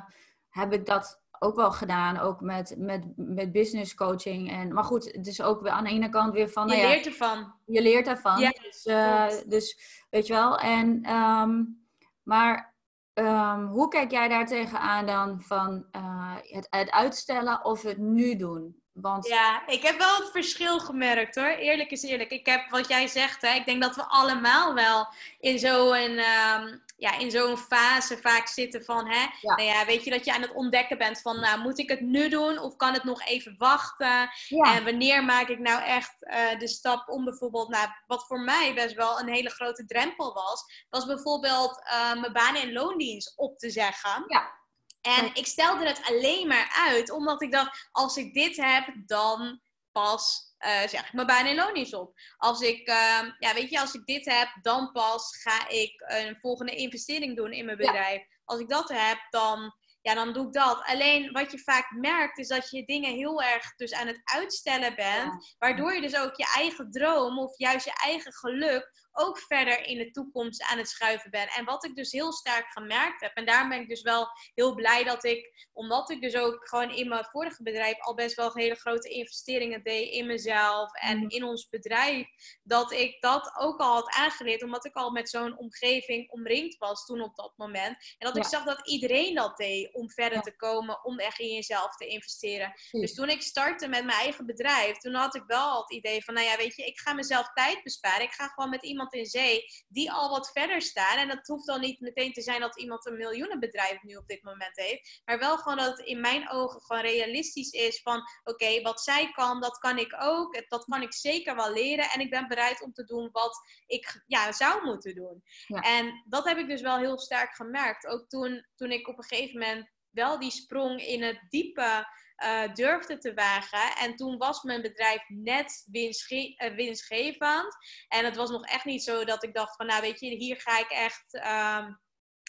heb ik dat ook wel gedaan, ook met, met, met business coaching. En, maar goed, het is ook weer aan de ene kant weer van... Je nou ja, leert ervan. Je leert ervan. Ja, dus, uh, dus, weet je wel. En, um, maar um, hoe kijk jij daar tegenaan dan van uh, het, het uitstellen of het nu doen? Want... Ja, ik heb wel het verschil gemerkt hoor. Eerlijk is eerlijk. Ik heb wat jij zegt, hè, ik denk dat we allemaal wel in zo'n... Um, ja, in zo'n fase vaak zitten van, hè, ja. Nou ja, weet je, dat je aan het ontdekken bent van, nou, moet ik het nu doen of kan het nog even wachten? Ja. En wanneer maak ik nou echt uh, de stap om bijvoorbeeld, nou, wat voor mij best wel een hele grote drempel was, was bijvoorbeeld uh, mijn baan in loondienst op te zeggen. Ja. En ik stelde het alleen maar uit, omdat ik dacht, als ik dit heb, dan pas... Uh, zeg ik mijn baan in loondienst op. Als ik, uh, ja, weet je, als ik dit heb, dan pas ga ik een volgende investering doen in mijn bedrijf. Ja. Als ik dat heb, dan, ja, dan doe ik dat. Alleen wat je vaak merkt, is dat je dingen heel erg dus aan het uitstellen bent. Ja. Waardoor je dus ook je eigen droom of juist je eigen geluk ook verder in de toekomst aan het schuiven ben. En wat ik dus heel sterk gemerkt heb. En daarom ben ik dus wel heel blij dat ik... Omdat ik dus ook gewoon in mijn vorige bedrijf... al best wel hele grote investeringen deed in mezelf en mm. in ons bedrijf. Dat ik dat ook al had aangeleerd. Omdat ik al met zo'n omgeving omringd was toen op dat moment. En dat ja. ik zag dat iedereen dat deed om verder ja. te komen. Om echt in jezelf te investeren. Mm. Dus toen ik startte met mijn eigen bedrijf... Toen had ik wel al het idee van... Nou ja, weet je, ik ga mezelf tijd besparen. Ik ga gewoon met iemand... in zee, die al wat verder staan. En dat hoeft dan niet meteen te zijn dat iemand een miljoenenbedrijf nu op dit moment heeft. Maar wel gewoon dat het in mijn ogen gewoon realistisch is van, oké, okay, wat zij kan, dat kan ik ook. Dat kan ik zeker wel leren. En ik ben bereid om te doen wat ik ja, zou moeten doen. Ja. En dat heb ik dus wel heel sterk gemerkt. Ook toen, toen ik op een gegeven moment wel die sprong in het diepe... Uh, durfde te wagen. En toen was mijn bedrijf net winstge- uh, winstgevend. En het was nog echt niet zo dat ik dacht van, nou weet je, hier ga ik echt... Um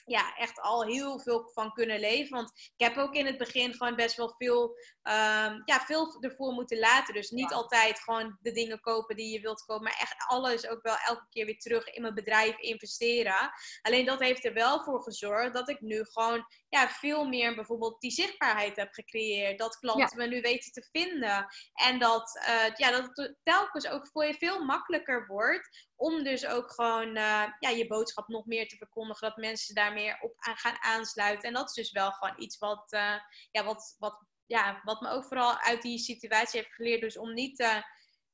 ja, echt al heel veel van kunnen leven. Want ik heb ook in het begin gewoon best wel veel, um, ja, veel ervoor moeten laten. Dus niet ja. altijd gewoon de dingen kopen die je wilt kopen. Maar echt alles ook wel elke keer weer terug in mijn bedrijf investeren. Alleen dat heeft er wel voor gezorgd dat ik nu gewoon ja, veel meer bijvoorbeeld die zichtbaarheid heb gecreëerd. Dat klanten ja. me nu weten te vinden. En dat, uh, ja, dat het telkens ook voor je veel makkelijker wordt... om dus ook gewoon uh, ja, je boodschap nog meer te verkondigen. Dat mensen daar meer op aan gaan aansluiten. En dat is dus wel gewoon iets wat, uh, ja, wat, wat, ja, wat me ook vooral uit die situatie heeft geleerd. Dus om niet uh,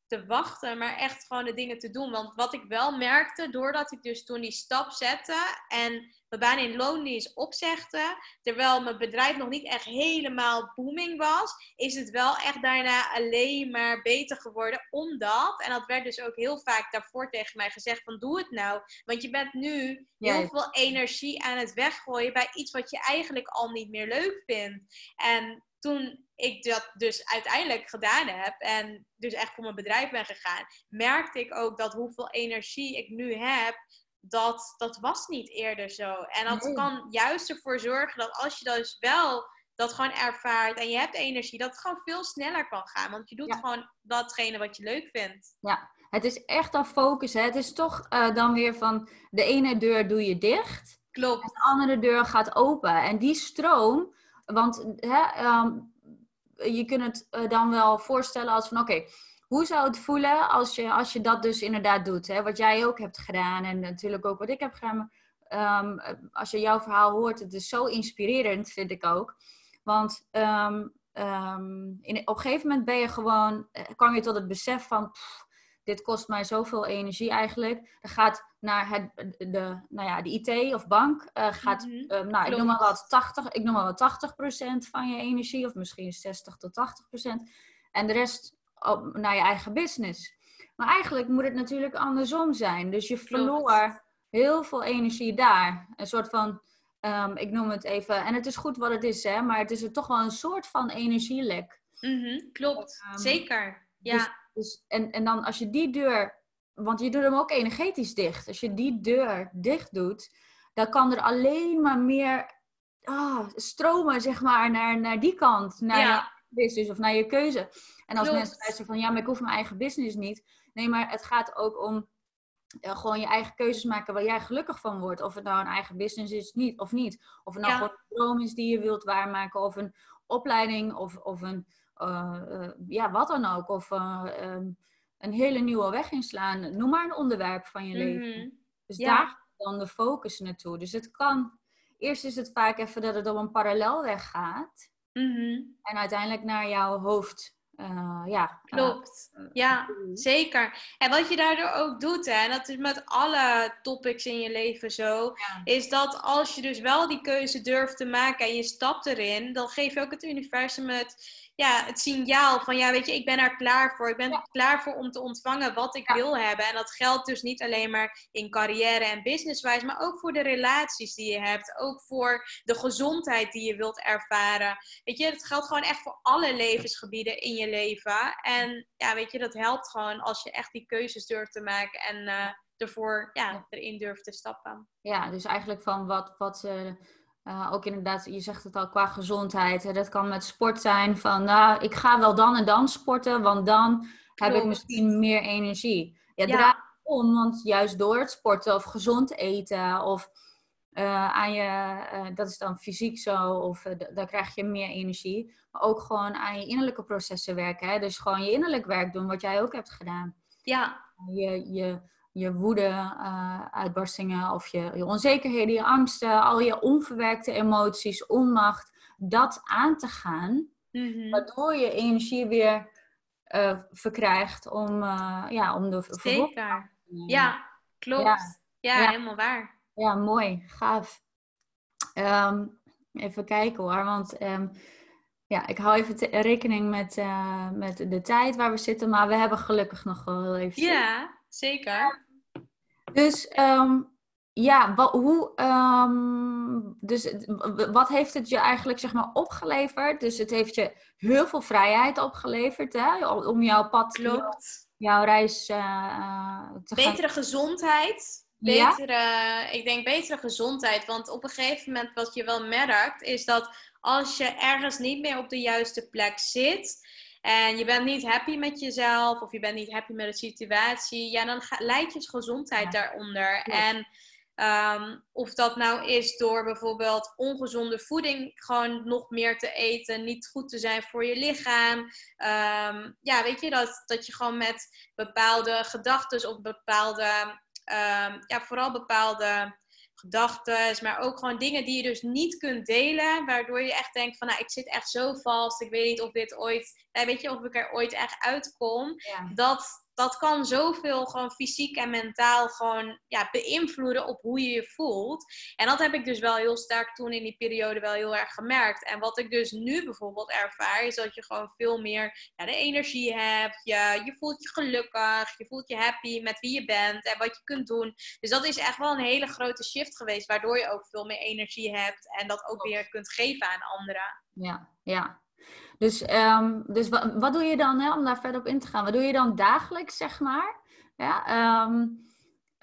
te wachten, maar echt gewoon de dingen te doen. Want wat ik wel merkte, doordat ik dus toen die stap zette... en mijn baan in loondienst opzegde... terwijl mijn bedrijf nog niet echt helemaal booming was... is het wel echt daarna alleen maar beter geworden. Omdat, en dat werd dus ook heel vaak daarvoor tegen mij gezegd... van doe het nou, want je bent nu yes. heel veel energie aan het weggooien... bij iets wat je eigenlijk al niet meer leuk vindt. En toen ik dat dus uiteindelijk gedaan heb... en dus echt voor mijn bedrijf ben gegaan... merkte ik ook dat hoeveel energie ik nu heb... Dat, dat was niet eerder zo. En dat nee. kan juist ervoor zorgen dat als je dus wel dat gewoon ervaart en je hebt energie, dat het gewoon veel sneller kan gaan. Want je doet ja. gewoon datgene wat je leuk vindt. Ja, het is echt al focussen. Het is toch uh, dan weer van de ene deur doe je dicht. Klopt. En de andere deur gaat open. En die stroom, want hè, um, je kunt het uh, dan wel voorstellen als van oké. Okay, hoe zou het voelen als je, als je dat dus inderdaad doet? Hè? Wat jij ook hebt gedaan en natuurlijk ook wat ik heb gedaan. Um, als je jouw verhaal hoort, het is zo inspirerend, vind ik ook. Want um, um, in, op een gegeven moment ben je gewoon, kwam je tot het besef van... Pff, dit kost mij zoveel energie eigenlijk. Dat gaat naar het, de, nou ja, de I T of bank. Uh, gaat, mm-hmm. um, nou, ik noem maar wat tachtig, ik noem maar wat tachtig procent van je energie. Of misschien zestig tot tachtig procent. En de rest... Op, naar je eigen business. Maar eigenlijk moet het natuurlijk andersom zijn. Dus je verloor heel veel energie daar. Een soort van, um, ik noem het even... En het is goed wat het is, hè, maar het is er toch wel een soort van energielek. Mm-hmm, klopt, um, zeker. Ja. Dus, dus, en, en dan als je die deur... Want je doet hem ook energetisch dicht. Als je die deur dicht doet... Dan kan er alleen maar meer oh, stromen, zeg maar, naar, naar die kant. Naar ja. je business of naar je keuze. En als Klopt. Mensen luisteren van, ja, maar ik hoef mijn eigen business niet. Nee, maar het gaat ook om uh, gewoon je eigen keuzes maken waar jij gelukkig van wordt. Of het nou een eigen business is niet, of niet. Of het nou ja. gewoon een droom is die je wilt waarmaken. Of een opleiding, of, of een, uh, uh, ja, wat dan ook. Of uh, um, een hele nieuwe weg inslaan. Noem maar een onderwerp van je mm-hmm. leven. Dus ja. daar gaat dan de focus naartoe. Dus het kan, eerst is het vaak even dat het op een parallelweg gaat. Mm-hmm. En uiteindelijk naar jouw hoofd. Uh, ja, Klopt, uh, ja, uh, zeker. En wat je daardoor ook doet, hè, en dat is met alle topics in je leven zo, ja. is dat als je dus wel die keuze durft te maken en je stapt erin, dan geef je ook het universum het, ja, het signaal van, ja, weet je, ik ben daar klaar voor. Ik ben ja. klaar voor om te ontvangen wat ik ja. wil hebben. En dat geldt dus niet alleen maar in carrière en businesswijs, maar ook voor de relaties die je hebt. Ook voor de gezondheid die je wilt ervaren. Weet je, het geldt gewoon echt voor alle levensgebieden in je leven. En ja, weet je, dat helpt gewoon als je echt die keuzes durft te maken en uh, ervoor, ja, erin durft te stappen. Ja, dus eigenlijk van wat, wat uh, uh, ook inderdaad, je zegt het al, qua gezondheid. Hè, dat kan met sport zijn van, nou, ik ga wel dan en dan sporten, want dan Klopt. heb ik misschien meer energie. Ja, ja. draai om, want juist door het sporten of gezond eten of Uh, aan je, uh, dat is dan fysiek zo, of uh, d- daar krijg je meer energie. Maar ook gewoon aan je innerlijke processen werken. Hè? Dus gewoon je innerlijk werk doen, wat jij ook hebt gedaan. Ja. Je, je, je woede, uh, uitbarstingen of je, je onzekerheden, je angsten, al je onverwerkte emoties, onmacht, dat aan te gaan. Mm-hmm. Waardoor je energie weer uh, verkrijgt om, uh, ja, om de vervolging te nemen. Ja, klopt. Ja, ja, ja. helemaal waar. Ja, mooi. Gaaf. Um, even kijken hoor, want um, ja, ik hou even te- rekening met, uh, met de tijd waar we zitten, maar we hebben gelukkig nog wel even... Ja, zeker. Dus um, ja, wat, hoe, um, dus, wat heeft het je eigenlijk zeg maar opgeleverd? Dus het heeft je heel veel vrijheid opgeleverd, hè? Om jouw pad, Klopt. jouw reis uh, te Betere gaan... gezondheid... Betere, ja? Ik denk betere gezondheid. Want op een gegeven moment wat je wel merkt, is dat als je ergens niet meer op de juiste plek zit en je bent niet happy met jezelf of je bent niet happy met de situatie, ja, dan leidt je gezondheid ja. daaronder. Cool. En um, of dat nou is door bijvoorbeeld ongezonde voeding gewoon nog meer te eten, niet goed te zijn voor je lichaam. Um, ja, weet je, dat, dat je gewoon met bepaalde gedachten of bepaalde... Um, ja, vooral bepaalde gedachten, maar ook gewoon dingen die je dus niet kunt delen, waardoor je echt denkt van, nou, ik zit echt zo vast, ik weet niet of dit ooit, nou, weet je, of ik er ooit echt uitkom. Ja. Dat, dat kan zoveel gewoon fysiek en mentaal gewoon, ja, beïnvloeden op hoe je je voelt. En dat heb ik dus wel heel sterk toen in die periode wel heel erg gemerkt. En wat ik dus nu bijvoorbeeld ervaar, is dat je gewoon veel meer, ja, de energie hebt. Je, je voelt je gelukkig, je voelt je happy met wie je bent en wat je kunt doen. Dus dat is echt wel een hele grote shift geweest, waardoor je ook veel meer energie hebt en dat ook weer kunt geven aan anderen. Ja, ja. Dus, um, dus wat, wat doe je dan, hè, om daar verder op in te gaan? Wat doe je dan dagelijks, zeg maar, ja, um,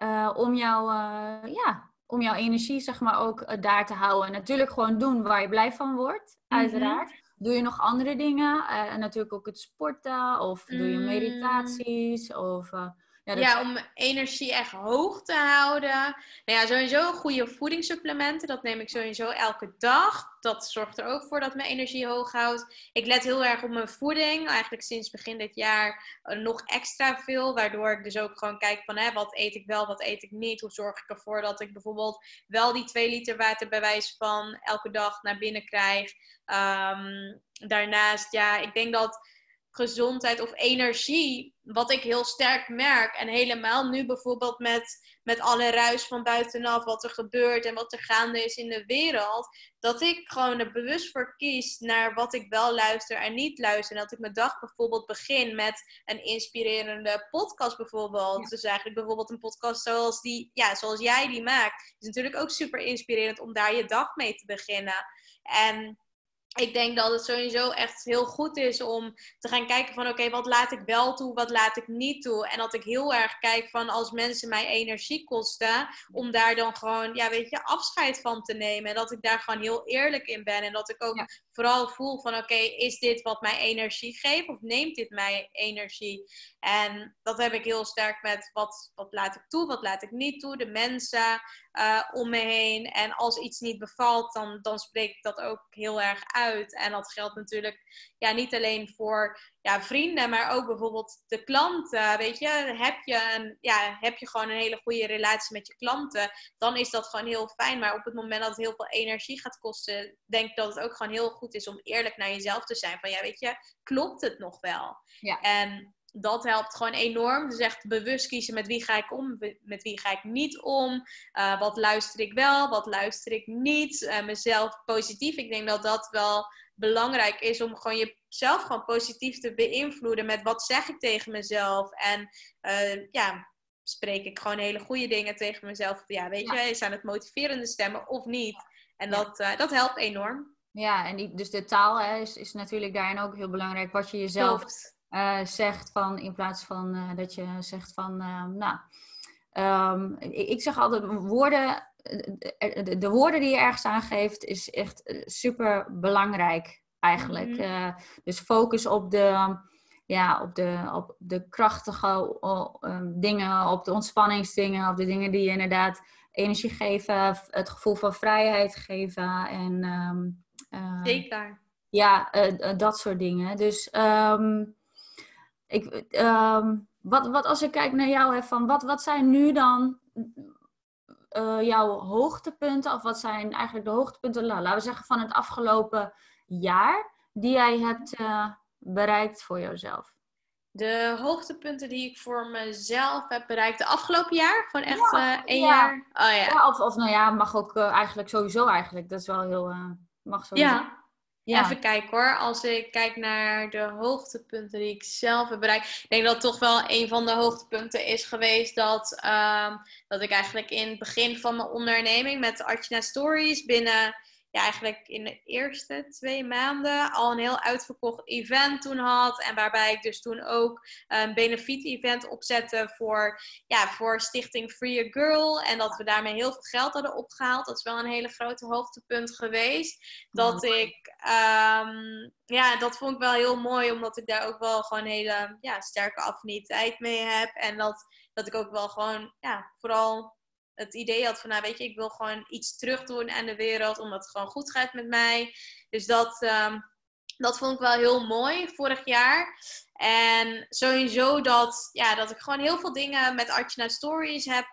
uh, om, jou, uh, ja, om jouw energie, zeg maar, ook uh, daar te houden? Natuurlijk gewoon doen waar je blij van wordt, mm-hmm. uiteraard. Doe je nog andere dingen? Uh, en natuurlijk ook het sporten of mm. doe je meditaties of... Uh, Ja, ja, om energie echt hoog te houden. Nou ja, sowieso goede voedingssupplementen. Dat neem ik sowieso elke dag. Dat zorgt er ook voor dat mijn energie hoog houdt. Ik let heel erg op mijn voeding. Eigenlijk sinds begin dit jaar nog extra veel. Waardoor ik dus ook gewoon kijk van, hè, wat eet ik wel, wat eet ik niet. Hoe zorg ik ervoor dat ik bijvoorbeeld wel die twee liter water bij wijze van elke dag naar binnen krijg. Um, daarnaast, ja, ik denk dat... gezondheid of energie, wat ik heel sterk merk. En helemaal nu bijvoorbeeld met, met alle ruis van buitenaf, wat er gebeurt en wat er gaande is in de wereld, dat ik gewoon er bewust voor kies naar wat ik wel luister en niet luister. En dat ik mijn dag bijvoorbeeld begin met een inspirerende podcast bijvoorbeeld. Ja. Dus eigenlijk bijvoorbeeld een podcast zoals die, ja, zoals jij die maakt. Is natuurlijk ook super inspirerend om daar je dag mee te beginnen. En ik denk dat het sowieso echt heel goed is om te gaan kijken van... oké, okay, wat laat ik wel toe, wat laat ik niet toe? En dat ik heel erg kijk van, als mensen mij energie kosten... om daar dan gewoon, ja, weet je, afscheid van te nemen. En dat ik daar gewoon heel eerlijk in ben. En dat ik ook ja. vooral voel van, oké, okay, is dit wat mij energie geeft? Of neemt dit mij energie? En dat heb ik heel sterk met wat, wat laat ik toe, wat laat ik niet toe? De mensen... uh, om me heen. En als iets niet bevalt, dan, dan spreek ik dat ook heel erg uit. En dat geldt natuurlijk ja, niet alleen voor ja, vrienden, maar ook bijvoorbeeld de klanten. Weet je, heb je, een, ja, heb je gewoon een hele goede relatie met je klanten, dan is dat gewoon heel fijn. Maar op het moment dat het heel veel energie gaat kosten, denk ik dat het ook gewoon heel goed is om eerlijk naar jezelf te zijn. Van ja, weet je, klopt het nog wel? Ja. En dat helpt gewoon enorm. Dus echt bewust kiezen met wie ga ik om, met wie ga ik niet om. Uh, wat luister ik wel, wat luister ik niet. Uh, mezelf positief. Ik denk dat dat wel belangrijk is om gewoon jezelf gewoon positief te beïnvloeden. Met wat zeg ik tegen mezelf. En uh, ja, spreek ik gewoon hele goede dingen tegen mezelf. Ja, weet ja. je, zijn het motiverende stemmen of niet? En ja. dat, uh, dat helpt enorm. Ja, en die, dus de taal hè, is, is natuurlijk daarin ook heel belangrijk. Wat je jezelf... Klopt. Uh, zegt van, in plaats van uh, dat je zegt van, uh, nou, um, ik, ik zeg altijd woorden, de, de woorden die je ergens aangeeft is echt super belangrijk eigenlijk. Mm-hmm. uh, dus focus op de, ja, op de, op de krachtige uh, dingen, op de ontspanningsdingen, op de dingen die je inderdaad energie geven, het gevoel van vrijheid geven en um, uh, zeker. Ja, uh, dat soort dingen. Dus um, Ik, um, wat, wat als ik kijk naar jou, hè, van wat, wat zijn nu dan uh, jouw hoogtepunten? Of wat zijn eigenlijk de hoogtepunten, laten we zeggen, van het afgelopen jaar die jij hebt uh, bereikt voor jouzelf? De hoogtepunten die ik voor mezelf heb bereikt de afgelopen jaar? Gewoon echt ja, uh, één ja. jaar? Oh, ja. Ja, of, of nou ja, mag ook uh, eigenlijk sowieso eigenlijk. Dat is wel heel... Uh, mag sowieso. Ja. Ja. Even kijken hoor. Als ik kijk naar de hoogtepunten die ik zelf heb bereikt. Ik denk dat toch wel een van de hoogtepunten is geweest. Dat, um, dat ik eigenlijk in het begin van mijn onderneming met Artjana Stories binnen... Ja, eigenlijk in de eerste twee maanden al een heel uitverkocht event toen had. En waarbij ik dus toen ook een benefiet-event opzette voor, ja, voor stichting Free a Girl. En dat we daarmee heel veel geld hadden opgehaald. Dat is wel een hele grote hoogtepunt geweest. Dat ik, um, ja, dat vond ik wel heel mooi. Omdat ik daar ook wel gewoon hele ja, sterke affiniteit mee heb. En dat, dat ik ook wel gewoon, ja, vooral... het idee had van, nou weet je, ik wil gewoon iets terugdoen aan de wereld, omdat het gewoon goed gaat met mij. Dus dat, um, dat vond ik wel heel mooi vorig jaar. En sowieso dat, ja, dat ik gewoon heel veel dingen met Artjana Stories heb,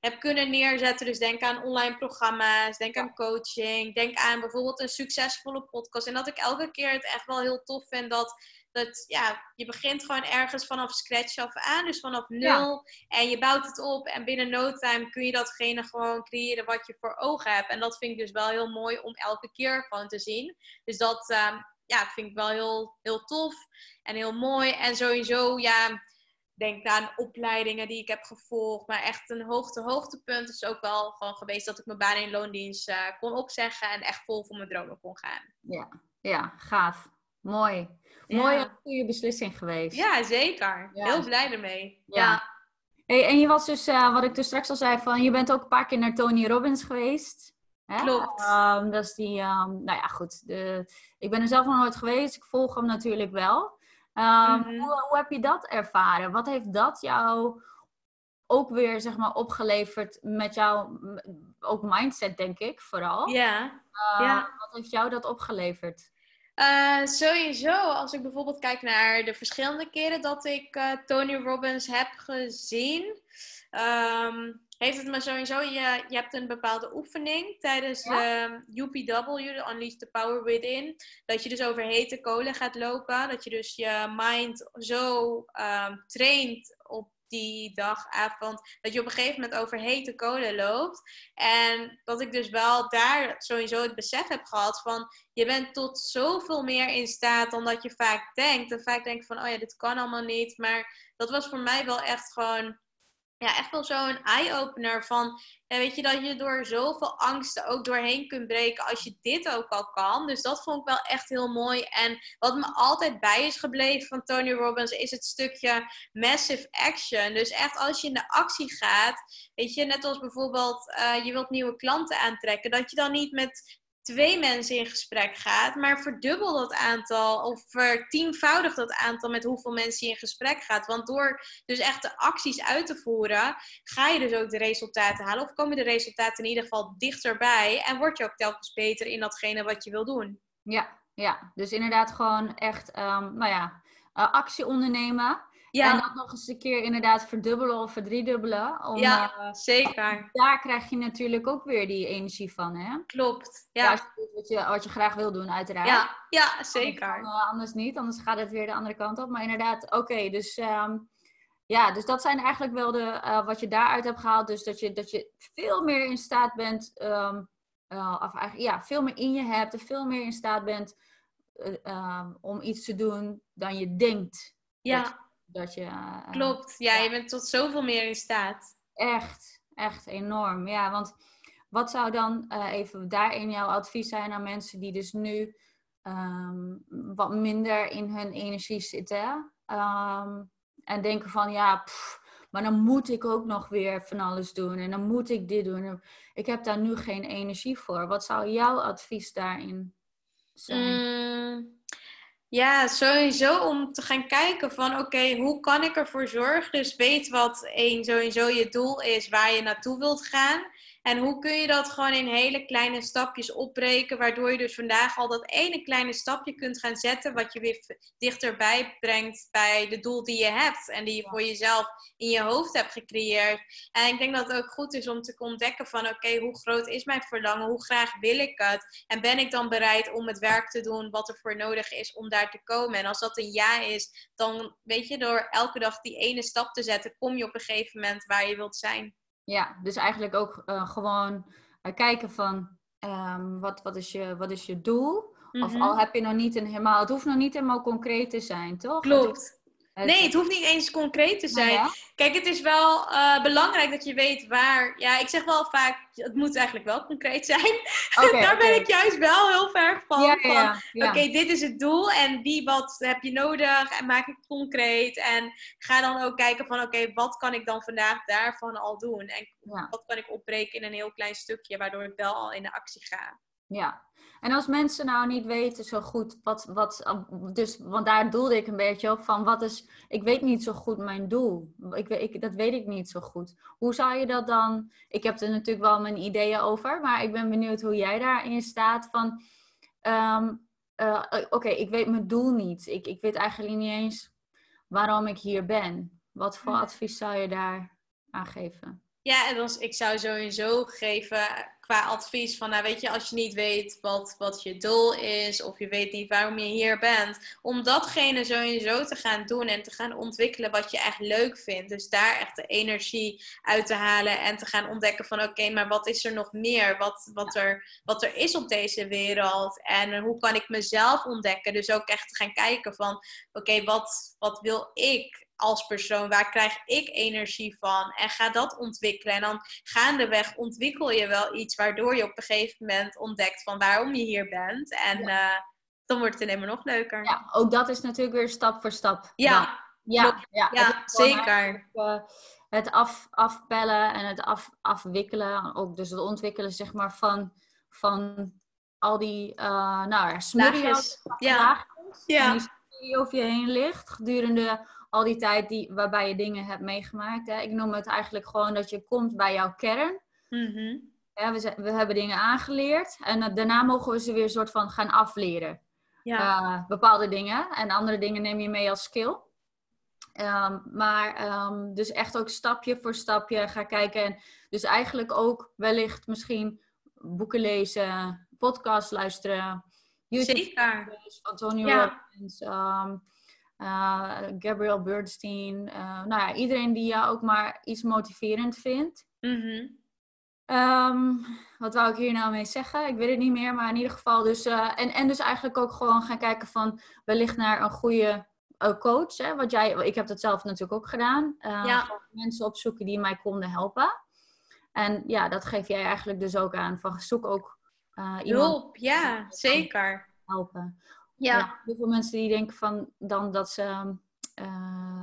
heb kunnen neerzetten. Dus denk aan online programma's, denk aan coaching, denk aan bijvoorbeeld een succesvolle podcast. En dat ik elke keer het echt wel heel tof vind dat... Dat, ja, je begint gewoon ergens vanaf scratch af aan, dus vanaf nul. Ja. En je bouwt het op en binnen no time kun je datgene gewoon creëren wat je voor ogen hebt. En dat vind ik dus wel heel mooi om elke keer gewoon te zien. Dus dat um, ja, vind ik wel heel, heel tof en heel mooi. En sowieso, ja, denk aan opleidingen die ik heb gevolgd. Maar echt een hoogte hoogtepunt is ook wel gewoon geweest dat ik mijn baan in loondienst uh, kon opzeggen. En echt vol voor mijn dromen kon gaan. Ja, ja, gaaf. Mooi. Mooie, ja. goede beslissing geweest. Ja, zeker. Ja. Heel blij ermee. Ja. ja. Hey, en je was dus, uh, wat ik dus straks al zei, van je bent ook een paar keer naar Tony Robbins geweest. Hè? Klopt. Um, dat is die, um, nou ja, goed. De, ik ben er zelf nog nooit geweest. Ik volg hem natuurlijk wel. Um, mm-hmm. hoe, hoe heb je dat ervaren? Wat heeft dat jou ook weer, zeg maar, opgeleverd met jouw, ook mindset, denk ik, vooral? Ja. Uh, ja. Wat heeft jou dat opgeleverd? Uh, sowieso, als ik bijvoorbeeld kijk naar de verschillende keren dat ik uh, Tony Robbins heb gezien, um, heeft het me sowieso, je, je hebt een bepaalde oefening tijdens ja. uh, U P W, Unleash the Power Within, dat je dus over hete kolen gaat lopen, dat je dus je mind zo um, traint op die dag, avond, dat je op een gegeven moment over hete kolen loopt. En dat ik dus wel daar sowieso het besef heb gehad van, je bent tot zoveel meer in staat dan dat je vaak denkt. En vaak denk ik van, oh ja, dit kan allemaal niet. Maar dat was voor mij wel echt gewoon, ja, echt wel zo'n eye-opener van, ja, weet je, dat je door zoveel angsten ook doorheen kunt breken als je dit ook al kan. Dus dat vond ik wel echt heel mooi. En wat me altijd bij is gebleven van Tony Robbins is het stukje massive action. Dus echt als je in de actie gaat, weet je, net als bijvoorbeeld uh, je wilt nieuwe klanten aantrekken, dat je dan niet met twee mensen in gesprek gaat, maar verdubbel dat aantal of vertienvoudig dat aantal met hoeveel mensen je in gesprek gaat. Want door dus echt de acties uit te voeren, ga je dus ook de resultaten halen of komen de resultaten in ieder geval dichterbij en word je ook telkens beter in datgene wat je wil doen. Ja, ja. Dus inderdaad gewoon echt, um, nou ja, uh, actie ondernemen. Ja. En dat nog eens een keer inderdaad verdubbelen of verdriedubbelen. Om, ja, uh, zeker. Daar krijg je natuurlijk ook weer die energie van, hè? Klopt, ja. ja als je, wat, je, wat je graag wil doen, uiteraard. Ja, ja zeker. Anders, uh, anders niet, anders gaat het weer de andere kant op. Maar inderdaad, oké, okay, dus, um, ja, dus dat zijn eigenlijk wel de, uh, wat je daaruit hebt gehaald. Dus dat je, dat je veel meer in staat bent, um, uh, of eigenlijk, ja, veel meer in je hebt en veel meer in staat bent uh, um, om iets te doen dan je denkt. Ja. Dat, Dat je, uh, Klopt, ja, ja, je bent tot zoveel meer in staat. Echt, echt enorm. Ja, want wat zou dan uh, even daarin jouw advies zijn aan mensen die dus nu um, wat minder in hun energie zitten? Um, en denken van, ja, pff, maar dan moet ik ook nog weer van alles doen. En dan moet ik dit doen. Ik heb daar nu geen energie voor. Wat zou jouw advies daarin zijn? Mm. Ja, sowieso om te gaan kijken van oké, okay, hoe kan ik ervoor zorgen? Dus weet wat één sowieso je doel is waar je naartoe wilt gaan. En hoe kun je dat gewoon in hele kleine stapjes opbreken, waardoor je dus vandaag al dat ene kleine stapje kunt gaan zetten, wat je weer dichterbij brengt bij de doel die je hebt en die je voor jezelf in je hoofd hebt gecreëerd. En ik denk dat het ook goed is om te ontdekken van oké, okay, hoe groot is mijn verlangen? Hoe graag wil ik het? En ben ik dan bereid om het werk te doen wat ervoor nodig is om daar te komen? En als dat een ja is, dan weet je, door elke dag die ene stap te zetten, kom je op een gegeven moment waar je wilt zijn. Ja, dus eigenlijk ook uh, gewoon uh, kijken van um, wat, wat, is je, wat is je doel? Mm-hmm. Of al heb je nog niet een helemaal... Het hoeft nog niet helemaal concreet te zijn, toch? Klopt. Het, nee, het hoeft niet eens concreet te zijn. Nou ja. Kijk, het is wel uh, belangrijk dat je weet waar... Ja, ik zeg wel vaak, het moet eigenlijk wel concreet zijn. Okay, Daar okay. ben ik juist wel heel ver van. Ja, van ja, ja. Oké, okay, dit is het doel en die wat heb je nodig en maak het concreet. En ga dan ook kijken van oké, okay, wat kan ik dan vandaag daarvan al doen? En ja. wat kan ik opbreken in een heel klein stukje, waardoor ik wel al in de actie ga. Ja, en als mensen nou niet weten zo goed wat, wat dus, want daar doelde ik een beetje op van wat is, ik weet niet zo goed mijn doel, ik, ik, dat weet ik niet zo goed. Hoe zou je dat dan, ik heb er natuurlijk wel mijn ideeën over, maar ik ben benieuwd hoe jij daarin staat van, um, uh, oké, okay, ik weet mijn doel niet, ik, ik weet eigenlijk niet eens waarom ik hier ben. Wat voor advies zou je daar aan geven? Ja, en dus ik zou sowieso geven qua advies van, nou weet je, als je niet weet wat, wat je doel is of je weet niet waarom je hier bent, om datgene sowieso te gaan doen en te gaan ontwikkelen wat je echt leuk vindt. Dus daar echt de energie uit te halen en te gaan ontdekken van oké, okay, maar wat is er nog meer? Wat, wat, er, wat er is op deze wereld en hoe kan ik mezelf ontdekken? Dus ook echt gaan kijken van oké, okay, wat, wat wil ik als persoon, waar krijg ik energie van? En ga dat ontwikkelen. En dan gaandeweg ontwikkel je wel iets waardoor je op een gegeven moment ontdekt van waarom je hier bent. En ja. uh, dan wordt het alleen maar nog leuker. Ja, ook dat is natuurlijk weer stap voor stap. Ja, dan. ja, ja, ja, ja zeker. Uh, het af, afpellen en het af, afwikkelen. Ook dus het ontwikkelen zeg maar van, van al die uh, nou, smurries. Ja. Ja. Die over je heen ligt gedurende al die tijd die, waarbij je dingen hebt meegemaakt. Hè? Ik noem het eigenlijk gewoon dat je komt bij jouw kern. Mm-hmm. Ja, we, zijn, we hebben dingen aangeleerd. En uh, daarna mogen we ze weer een soort van gaan afleren. Ja. Uh, bepaalde dingen. En andere dingen neem je mee als skill. Um, maar um, dus echt ook stapje voor stapje gaan kijken. En dus eigenlijk ook wellicht misschien boeken lezen, podcast luisteren. YouTube. Zeker. Van Tony Robbins. Ja. Um, Uh, Gabriel Bernstein, uh, nou ja, iedereen die jou ook maar iets motiverend vindt. Mm-hmm. um, wat wou ik hier nou mee zeggen? Ik weet het niet meer, maar in ieder geval dus, uh, en, en dus eigenlijk ook gewoon gaan kijken van wellicht naar een goede uh, coach, hè, wat jij, ik heb dat zelf natuurlijk ook gedaan, uh, ja. mensen opzoeken die mij konden helpen en ja, dat geef jij eigenlijk dus ook aan, van zoek ook uh, iemand hulp, ja, zeker helpen. Ja. Ja, heel veel mensen die denken van dan dat ze, uh,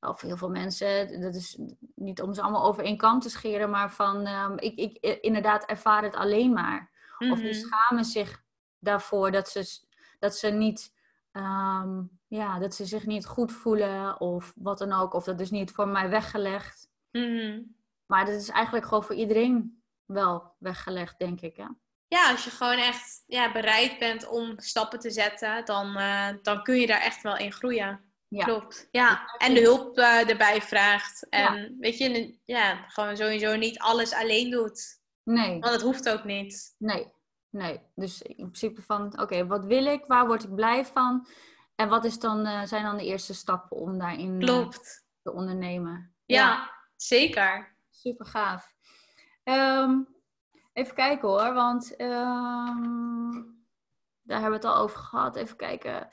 of heel veel mensen, dat is niet om ze allemaal over één kam te scheren, maar van um, ik, ik inderdaad ervaar het alleen maar. Mm-hmm. Of die schamen zich daarvoor dat ze, dat ze niet... Um, ja, dat ze zich niet goed voelen of wat dan ook. Of dat is niet voor mij weggelegd. Mm-hmm. Maar dat is eigenlijk gewoon voor iedereen wel weggelegd, denk ik. Hè? Ja, als je gewoon echt ja, bereid bent om stappen te zetten, dan, uh, dan kun je daar echt wel in groeien. Ja. Klopt. Ja. En de hulp uh, erbij vraagt. En ja. weet je, ja, gewoon sowieso niet alles alleen doet. Nee. Want dat hoeft ook niet. Nee. Nee, dus in principe van, oké, okay, wat wil ik? Waar word ik blij van? En wat is dan, uh, zijn dan de eerste stappen om daarin Klopt. te ondernemen? Ja, ja. zeker. Super gaaf. Um, even kijken hoor, want um, daar hebben we het al over gehad. Even kijken.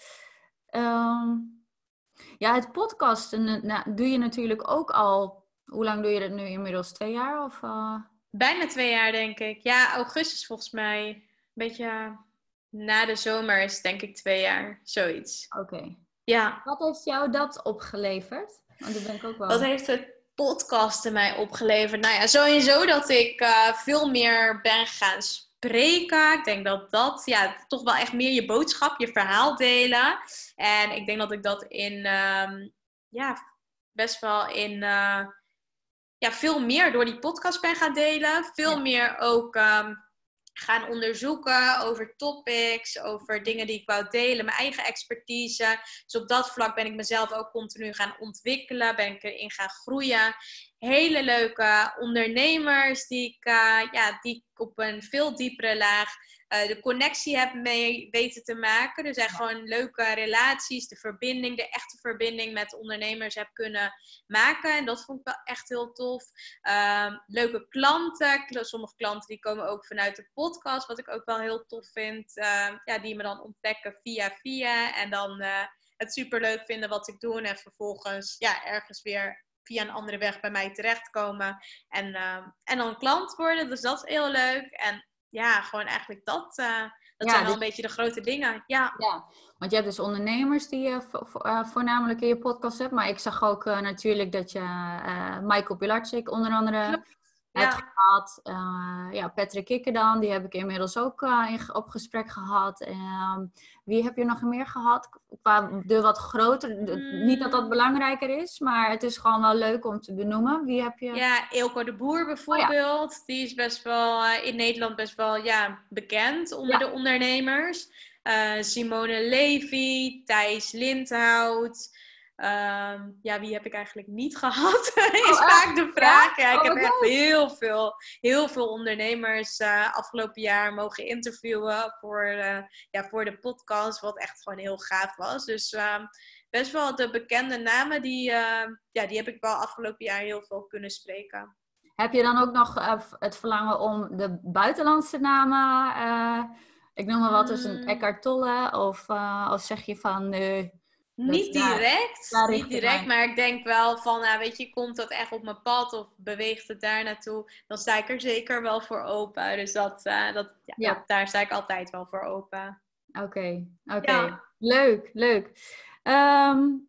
Um, ja, het podcasten nou, doe je natuurlijk ook al. Hoe lang doe je dat nu inmiddels? Twee jaar of... Uh... Bijna twee jaar, denk ik. Ja, augustus volgens mij. Een beetje na de zomer is het denk ik twee jaar. Zoiets. Oké. Okay. Ja. Wat heeft jou dat opgeleverd? Want dat ben ik ook wel... Wat heeft het podcasten mij opgeleverd? Nou ja, sowieso dat ik uh, veel meer ben gaan spreken. Ik denk dat dat... Ja, toch wel echt meer je boodschap, je verhaal delen. En ik denk dat ik dat in... Um, ja, best wel in... Uh, Ja, veel meer door die podcast ben gaan delen. Veel ja. meer ook um, gaan onderzoeken over topics, over dingen die ik wou delen, mijn eigen expertise. Dus op dat vlak ben ik mezelf ook continu gaan ontwikkelen, ben ik erin gaan groeien. Hele leuke ondernemers die ik, uh, ja, die ik op een veel diepere laag uh, de connectie heb mee weten te maken. Dus echt ja. gewoon leuke relaties, de verbinding, de echte verbinding met ondernemers heb kunnen maken. En dat vond ik wel echt heel tof. Uh, leuke klanten. Sommige klanten die komen ook vanuit de podcast, wat ik ook wel heel tof vind. Uh, ja, die me dan ontdekken via via en dan uh, het superleuk vinden wat ik doe. En vervolgens ja, ergens weer... via een andere weg bij mij terechtkomen. En, uh, en dan klant worden. Dus dat is heel leuk. En ja, gewoon eigenlijk dat. Uh, dat ja, zijn wel dus... een beetje de grote dingen. Ja. ja. Want je hebt dus ondernemers die je vo- vo- uh, voornamelijk in je podcast hebt. Maar ik zag ook uh, natuurlijk dat je uh, Michael Pilarczyk onder andere Klopt. hebt ja. gehad. Uh, ja, Patrick Kikker dan. Die heb ik inmiddels ook uh, in, op gesprek gehad. Uh, wie heb je nog meer gehad? Qua de wat grotere. De, mm. Niet dat dat belangrijker is, maar het is gewoon wel leuk om te benoemen. Wie heb je? Ja, Ilko de Boer bijvoorbeeld. Oh, ja. Die is best wel uh, in Nederland best wel ja, bekend onder ja. de ondernemers. Uh, Simone Levy, Thijs Lindhout. Um, ja, wie heb ik eigenlijk niet gehad? is oh, vaak de vraag. Ja? Ja, ik oh, heb echt God. heel veel, heel veel ondernemers uh, afgelopen jaar mogen interviewen voor, uh, ja, voor de podcast. Wat echt gewoon heel gaaf was. Dus uh, best wel de bekende namen, die, uh, ja, die heb ik wel afgelopen jaar heel veel kunnen spreken. Heb je dan ook nog uh, het verlangen om de buitenlandse namen... Uh, ik noem maar wat, dus een Eckhart Tolle. Of, uh, of zeg je van... Nee. Dat niet direct, daar, daar niet direct maar ik denk wel van, nou weet je, komt dat echt op mijn pad of beweegt het daar naartoe, dan sta ik er zeker wel voor open. Dus dat, uh, dat, ja, ja. dat daar sta ik altijd wel voor open. Oké, okay, oké. Okay. Ja. Leuk, leuk. Um,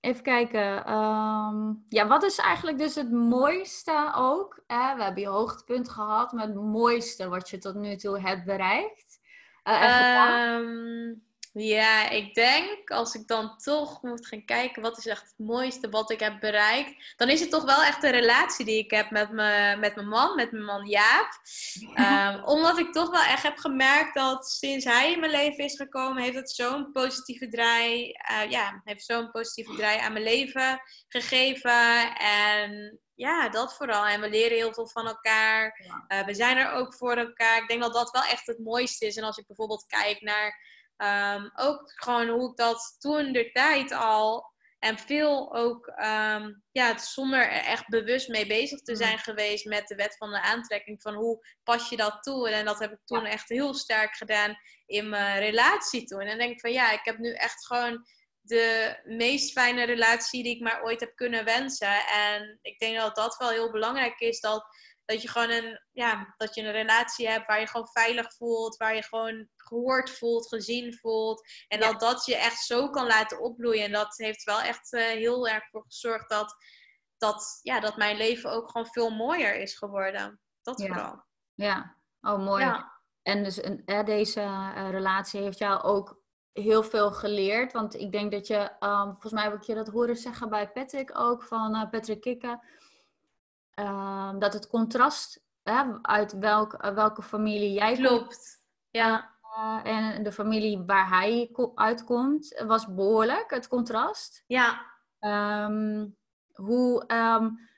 even kijken. Um, ja, wat is eigenlijk dus het mooiste ook? Eh, we hebben je hoogtepunt gehad, maar het mooiste wat je tot nu toe hebt bereikt? Uh, um... Ja, ik denk, als ik dan toch moet gaan kijken wat is echt het mooiste wat ik heb bereikt, dan is het toch wel echt de relatie die ik heb met, me, met mijn man, met mijn man Jaap. Ja. Um, omdat ik toch wel echt heb gemerkt dat sinds hij in mijn leven is gekomen, heeft het zo'n positieve draai, uh, ja, heeft zo'n positieve draai aan mijn leven gegeven. En ja, dat vooral. En we leren heel veel van elkaar. Ja. Uh, we zijn er ook voor elkaar. Ik denk dat dat wel echt het mooiste is. En als ik bijvoorbeeld kijk naar... Um, ook gewoon hoe ik dat toen de tijd al en veel ook um, ja, zonder er echt bewust mee bezig te zijn geweest met de wet van de aantrekking van hoe pas je dat toe. En dat heb ik toen echt heel sterk gedaan in mijn relatie toen. En dan denk ik van ja, ik heb nu echt gewoon de meest fijne relatie die ik maar ooit heb kunnen wensen. En ik denk dat dat wel heel belangrijk is, dat, dat je gewoon een, ja, dat je een relatie hebt waar je gewoon veilig voelt, waar je gewoon gehoord voelt, gezien voelt. En ja. dat dat je echt zo kan laten opbloeien. En dat heeft wel echt uh, heel erg voor gezorgd dat, dat, ja, dat mijn leven ook gewoon veel mooier is geworden. Dat ja. vooral. Ja, oh mooi. Ja. En dus een, eh, deze uh, relatie heeft jou ook heel veel geleerd. Want ik denk dat je, um, volgens mij heb ik je dat horen zeggen bij Patrick ook, van uh, Patrick Kikker. Um, dat het contrast uh, uit welk, uh, welke familie jij komt. Klopt, ja. Uh, en de familie waar hij ko- uitkomt, was behoorlijk, het contrast. Ja. Um, hoe, um,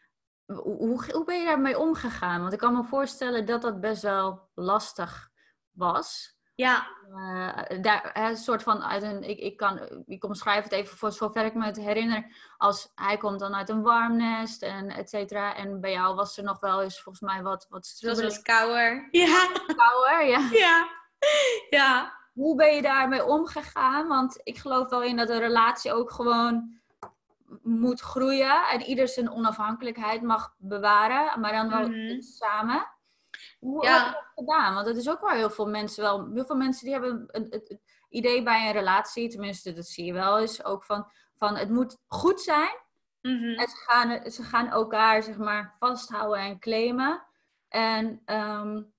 hoe, hoe ben je daarmee omgegaan? Want ik kan me voorstellen dat dat best wel lastig was. Ja. Uh, daar, een soort van uit een, ik, ik kan, ik omschrijf het even voor zover ik me het herinner. Als hij komt dan uit een warm nest en et cetera. En bij jou was er nog wel eens volgens mij wat, wat stroebeling. Dat was kouder. Ja. Kouder, ja. Ja. Ja. Hoe ben je daarmee omgegaan? Want ik geloof wel in dat een relatie ook gewoon moet groeien. En ieder zijn onafhankelijkheid mag bewaren. Maar dan wel mm-hmm. samen. Hoe ja. heb je dat gedaan? Want dat is ook wel heel veel mensen wel. Heel veel mensen die hebben een, het idee bij een relatie. Tenminste, dat zie je wel eens. Ook van, van het moet goed zijn. Mm-hmm. En ze gaan, ze gaan elkaar zeg maar vasthouden en claimen. En... Um,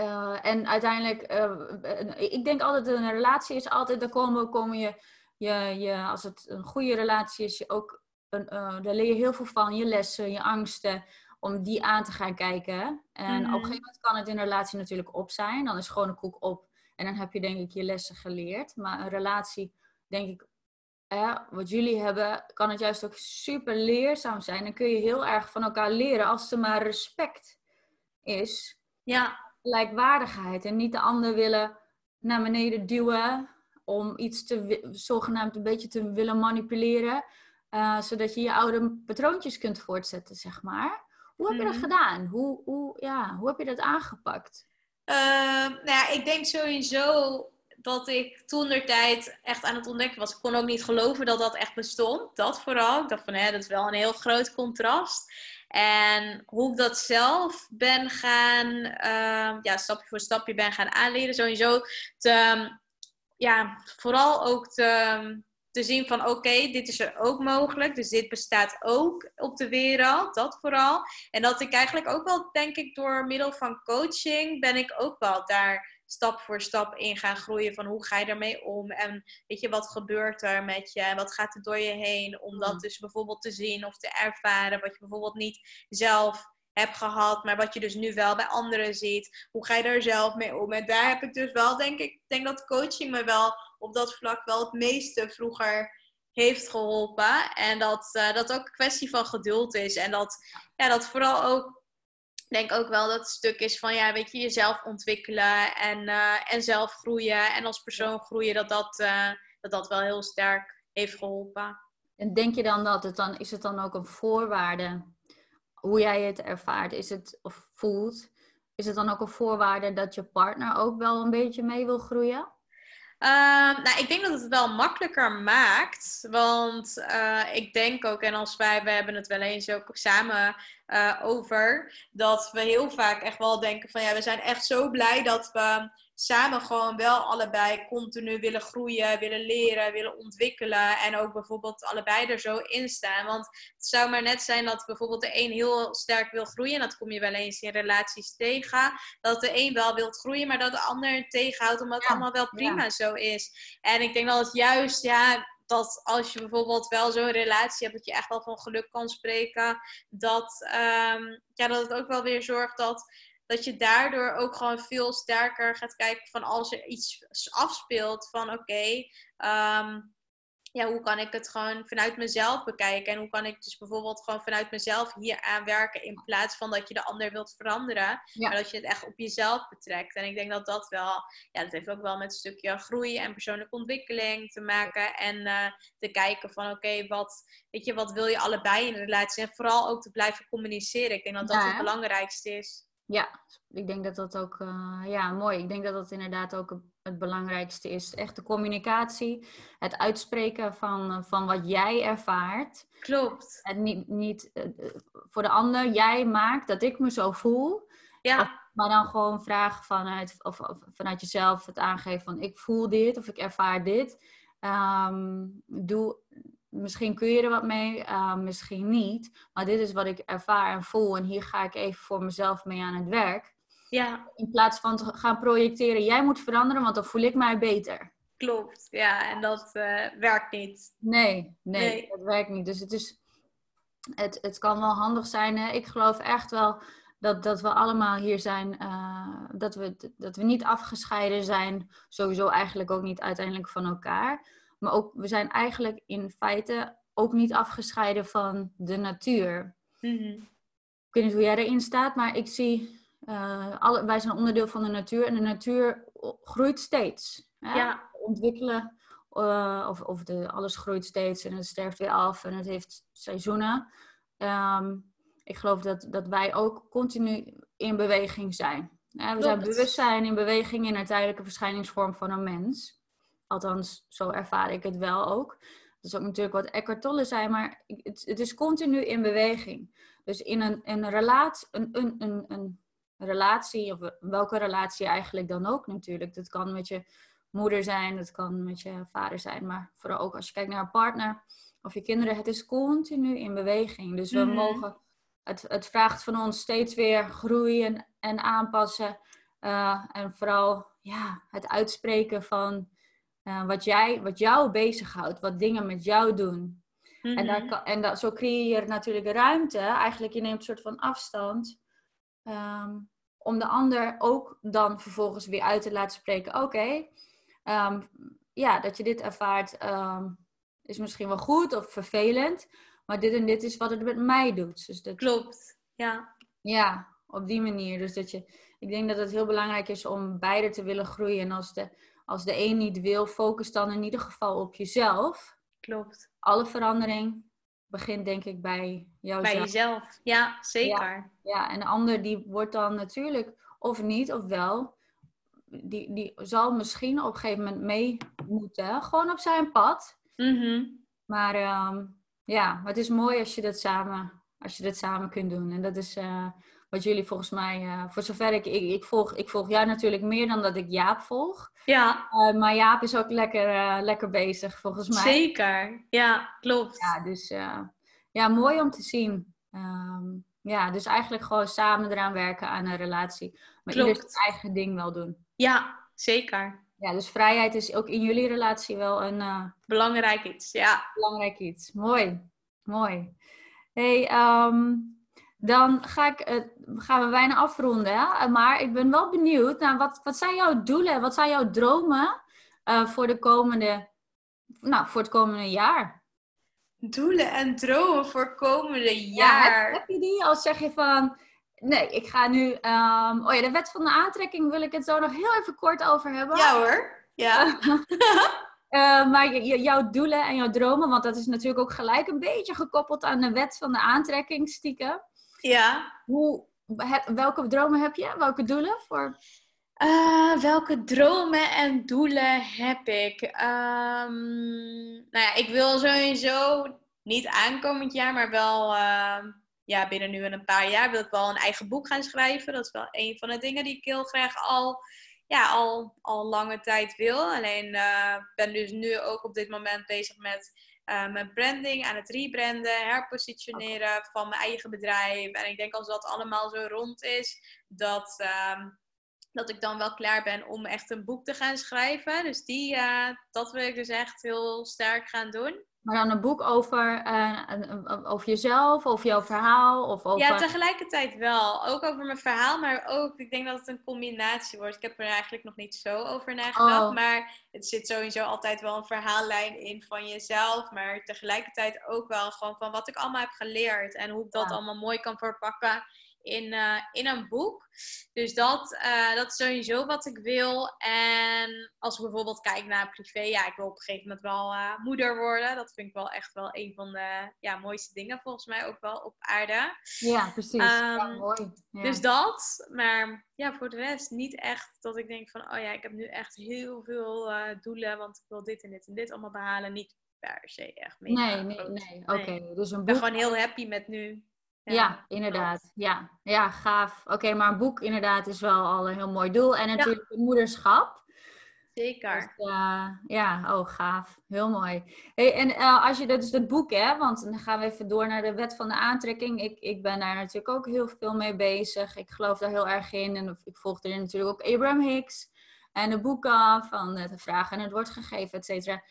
Uh, en uiteindelijk, uh, ik denk altijd een relatie is altijd, daar komen, komen je, je, je, als het een goede relatie is, je ook een, uh, daar leer je heel veel van, je lessen, je angsten, om die aan te gaan kijken. En mm. op een gegeven moment kan het in een relatie natuurlijk op zijn, dan is gewoon een koek op. En dan heb je denk ik je lessen geleerd. Maar een relatie, denk ik, eh, wat jullie hebben, kan het juist ook super leerzaam zijn. Dan kun je heel erg van elkaar leren als er maar respect is. Ja. Gelijkwaardigheid en niet de ander willen naar beneden duwen om iets te wi- zogenaamd een beetje te willen manipuleren, uh, zodat je je oude patroontjes kunt voortzetten, zeg maar. Hoe heb je dat mm-hmm. gedaan? Hoe, hoe, ja, hoe heb je dat aangepakt? Uh, nou ja, ik denk sowieso dat ik toentertijd echt aan het ontdekken was. Ik kon ook niet geloven dat dat echt bestond. Dat vooral. Ik dacht van, hè, dat is wel een heel groot contrast. En hoe ik dat zelf ben gaan, uh, ja, stapje voor stapje ben gaan aanleren. Sowieso te, ja, vooral ook te, te zien van oké, okay, dit is er ook mogelijk. Dus dit bestaat ook op de wereld, dat vooral. En dat ik eigenlijk ook wel, denk ik, door middel van coaching ben ik ook wel daar stap voor stap in gaan groeien van hoe ga je daarmee om en weet je, wat gebeurt er met je en wat gaat er door je heen om dat dus bijvoorbeeld te zien of te ervaren wat je bijvoorbeeld niet zelf hebt gehad, maar wat je dus nu wel bij anderen ziet, hoe ga je daar zelf mee om? En daar heb ik dus wel, denk ik, denk dat coaching me wel op dat vlak wel het meeste vroeger heeft geholpen en dat uh, dat ook een kwestie van geduld is en dat, ja, dat vooral ook ik denk ook wel dat het stuk is van, ja, weet je, jezelf ontwikkelen en, uh, en zelf groeien en als persoon groeien, dat dat, uh, dat dat wel heel sterk heeft geholpen. En denk je dan dat het dan, is het dan ook een voorwaarde, hoe jij het ervaart, is het, of voelt, is het dan ook een voorwaarde dat je partner ook wel een beetje mee wil groeien? Uh, nou, ik denk dat het wel makkelijker maakt, want uh, ik denk ook, en als wij, we hebben het wel eens ook samen uh, over, dat we heel vaak echt wel denken van, ja, we zijn echt zo blij dat we samen gewoon wel allebei continu willen groeien, willen leren, willen ontwikkelen en ook bijvoorbeeld allebei er zo in staan. Want het zou maar net zijn dat bijvoorbeeld de een heel sterk wil groeien, en dat kom je wel eens in relaties tegen, dat de een wel wil groeien, maar dat de ander tegenhoudt, omdat het ja, allemaal wel prima ja. zo is. En ik denk dat het juist, ja, dat als je bijvoorbeeld wel zo'n relatie hebt, dat je echt wel van geluk kan spreken, dat, um, ja, dat het ook wel weer zorgt dat... Dat je daardoor ook gewoon veel sterker gaat kijken van als er iets afspeelt van oké, okay, um, ja, hoe kan ik het gewoon vanuit mezelf bekijken? En hoe kan ik dus bijvoorbeeld gewoon vanuit mezelf hier aan werken in plaats van dat je de ander wilt veranderen. Ja. Maar dat je het echt op jezelf betrekt. En ik denk dat dat wel, ja, dat heeft ook wel met een stukje groei en persoonlijke ontwikkeling te maken. En uh, te kijken van oké, okay, wat, weet je, wat wil je allebei in de relatie? En vooral ook te blijven communiceren. Ik denk dat dat ja, het belangrijkste is. Ja, ik denk dat dat ook... Uh, ja, mooi. Ik denk dat dat inderdaad ook het belangrijkste is. Echt de communicatie. Het uitspreken van, van wat jij ervaart. Klopt. En niet, niet uh, voor de ander. Jij maakt dat ik me zo voel. Ja. Of, maar dan gewoon vragen vanuit, of, of vanuit jezelf het aangeven van... Ik voel dit of ik ervaar dit. Um, doe... Misschien kun je er wat mee, uh, misschien niet. Maar dit is wat ik ervaar en voel. En hier ga ik even voor mezelf mee aan het werk. Ja. In plaats van te gaan projecteren, jij moet veranderen, want dan voel ik mij beter. Klopt, ja. En dat uh, werkt niet. Nee, nee, nee, dat werkt niet. Dus het is, het, het kan wel handig zijn. Hè? Ik geloof echt wel dat, dat we allemaal hier zijn. Uh, dat, we, dat we niet afgescheiden zijn. Sowieso eigenlijk ook niet uiteindelijk van elkaar. Maar ook, we zijn eigenlijk in feite ook niet afgescheiden van de natuur. Mm-hmm. Ik weet niet hoe jij erin staat, maar ik zie... Uh, alle, wij zijn onderdeel van de natuur en de natuur groeit steeds. Hè? Ja. Ontwikkelen, uh, of, of de, alles groeit steeds en het sterft weer af en het heeft seizoenen. Um, ik geloof dat, dat wij ook continu in beweging zijn. Hè? We zijn bewustzijn in beweging in haar tijdelijke verschijningsvorm van een mens. Althans, zo ervaar ik het wel ook. Dat is ook natuurlijk wat Eckhart Tolle zei, maar het, het is continu in beweging. Dus in een, een relatie... Een, een, een, een, relatie, of welke relatie eigenlijk dan ook natuurlijk. Dat kan met je moeder zijn, dat kan met je vader zijn, maar vooral ook als je kijkt naar een partner of je kinderen, het is continu in beweging. Dus we mm. mogen, het, het vraagt van ons steeds weer groeien en aanpassen uh, en vooral ja, het uitspreken van uh, wat, jij, wat jou bezighoudt, wat dingen met jou doen. Mm-hmm. En, daar kan, en dat, zo creëer je natuurlijk ruimte, eigenlijk je neemt een soort van afstand. Um, om de ander ook dan vervolgens weer uit te laten spreken. Oké, okay, um, ja, dat je dit ervaart um, is misschien wel goed of vervelend. Maar dit en dit is wat het met mij doet. Dus dat, klopt, ja. Ja, op die manier. Dus dat je, ik denk dat het heel belangrijk is om beide te willen groeien. En als de, als de een niet wil, focus dan in ieder geval op jezelf. Klopt. Alle verandering begint denk ik bij jouzelf. Bij jezelf, ja, zeker. Ja, ja, en de ander die wordt dan natuurlijk, of niet, of wel, die, die zal misschien op een gegeven moment mee moeten, gewoon op zijn pad. Mm-hmm. Maar um, ja, maar het is mooi als je dat samen, als je dat samen kunt doen. En dat is uh, wat jullie volgens mij, uh, voor zover ik, ik, ik volg, ik volg jou natuurlijk meer dan dat ik Jaap volg. Ja. Uh, maar Jaap is ook lekker, uh, lekker bezig volgens mij. Zeker, ja, klopt. Ja, dus uh, ja, mooi om te zien. Um, ja, dus eigenlijk gewoon samen eraan werken aan een relatie. Maar klopt. Ieder zijn eigen ding wel doen. Ja, zeker. Ja, dus vrijheid is ook in jullie relatie wel een... Uh, belangrijk iets, ja. Belangrijk iets, mooi, mooi. Hey, um, dan ga ik, uh, gaan we bijna afronden. Hè? Maar ik ben wel benieuwd naar wat, wat zijn jouw doelen? Wat zijn jouw dromen uh, voor, de komende, nou, voor het komende jaar? Doelen en dromen voor het komende jaar? Ja, heb, heb je die? Als zeg je van... Nee, ik ga nu... Um, oh ja, de wet van de aantrekking wil ik het zo nog heel even kort over hebben. Ja hoor, ja. Uh, maar jouw doelen en jouw dromen, want dat is natuurlijk ook gelijk een beetje gekoppeld aan de wet van de aantrekking stiekem. Ja. Hoe, he, welke dromen heb je? Welke doelen? Voor... Uh, welke dromen en doelen heb ik? Um, nou ja, ik wil sowieso niet aankomend jaar, maar wel uh, ja, binnen nu en een paar jaar wil ik wel een eigen boek gaan schrijven. Dat is wel een van de dingen die ik heel graag al... Ja, al, al lange tijd wil. Alleen uh, ben dus nu ook op dit moment bezig met uh, mijn branding, aan het rebranden, herpositioneren okay. van mijn eigen bedrijf. En ik denk als dat allemaal zo rond is, dat, uh, dat ik dan wel klaar ben om echt een boek te gaan schrijven. Dus die, uh, dat wil ik dus echt heel sterk gaan doen. Maar dan een boek over, uh, over jezelf, over jouw verhaal? Of over... Ja, tegelijkertijd wel. Ook over mijn verhaal, maar ook, ik denk dat het een combinatie wordt. Ik heb er eigenlijk nog niet zo over nagedacht. Oh. Maar het zit sowieso altijd wel een verhaallijn in van jezelf. Maar tegelijkertijd ook wel gewoon van wat ik allemaal heb geleerd. En hoe ik dat ja. allemaal mooi kan verpakken in, uh, in een boek. Dus dat, uh, dat is sowieso wat ik wil. En als ik bijvoorbeeld kijk naar privé, ja, ik wil op een gegeven moment wel uh, moeder worden. Dat vind ik wel echt wel een van de ja, mooiste dingen volgens mij ook wel op aarde. Ja, precies. Um, ja, mooi. Ja. Dus dat, maar ja, voor de rest niet echt dat ik denk van, oh ja, ik heb nu echt heel veel uh, doelen, want ik wil dit en dit en dit allemaal behalen. Niet per se echt mee. Nee, nee, nee. nee. Oké, okay, dus een boek... Ik ben gewoon heel happy met nu. Ja, ja, inderdaad. Ja, ja, gaaf. Oké, okay, maar een boek inderdaad is wel al een heel mooi doel. En natuurlijk ja. moederschap. Zeker. Dus, uh, ja, oh gaaf. Heel mooi. Hey, en uh, als je, dat is het boek, hè? Want dan gaan we even door naar de wet van de aantrekking. Ik, ik ben daar natuurlijk ook heel veel mee bezig. Ik geloof daar heel erg in. En ik volg erin natuurlijk ook Abraham Hicks. En de boeken van de vragen en het wordt gegeven, et cetera.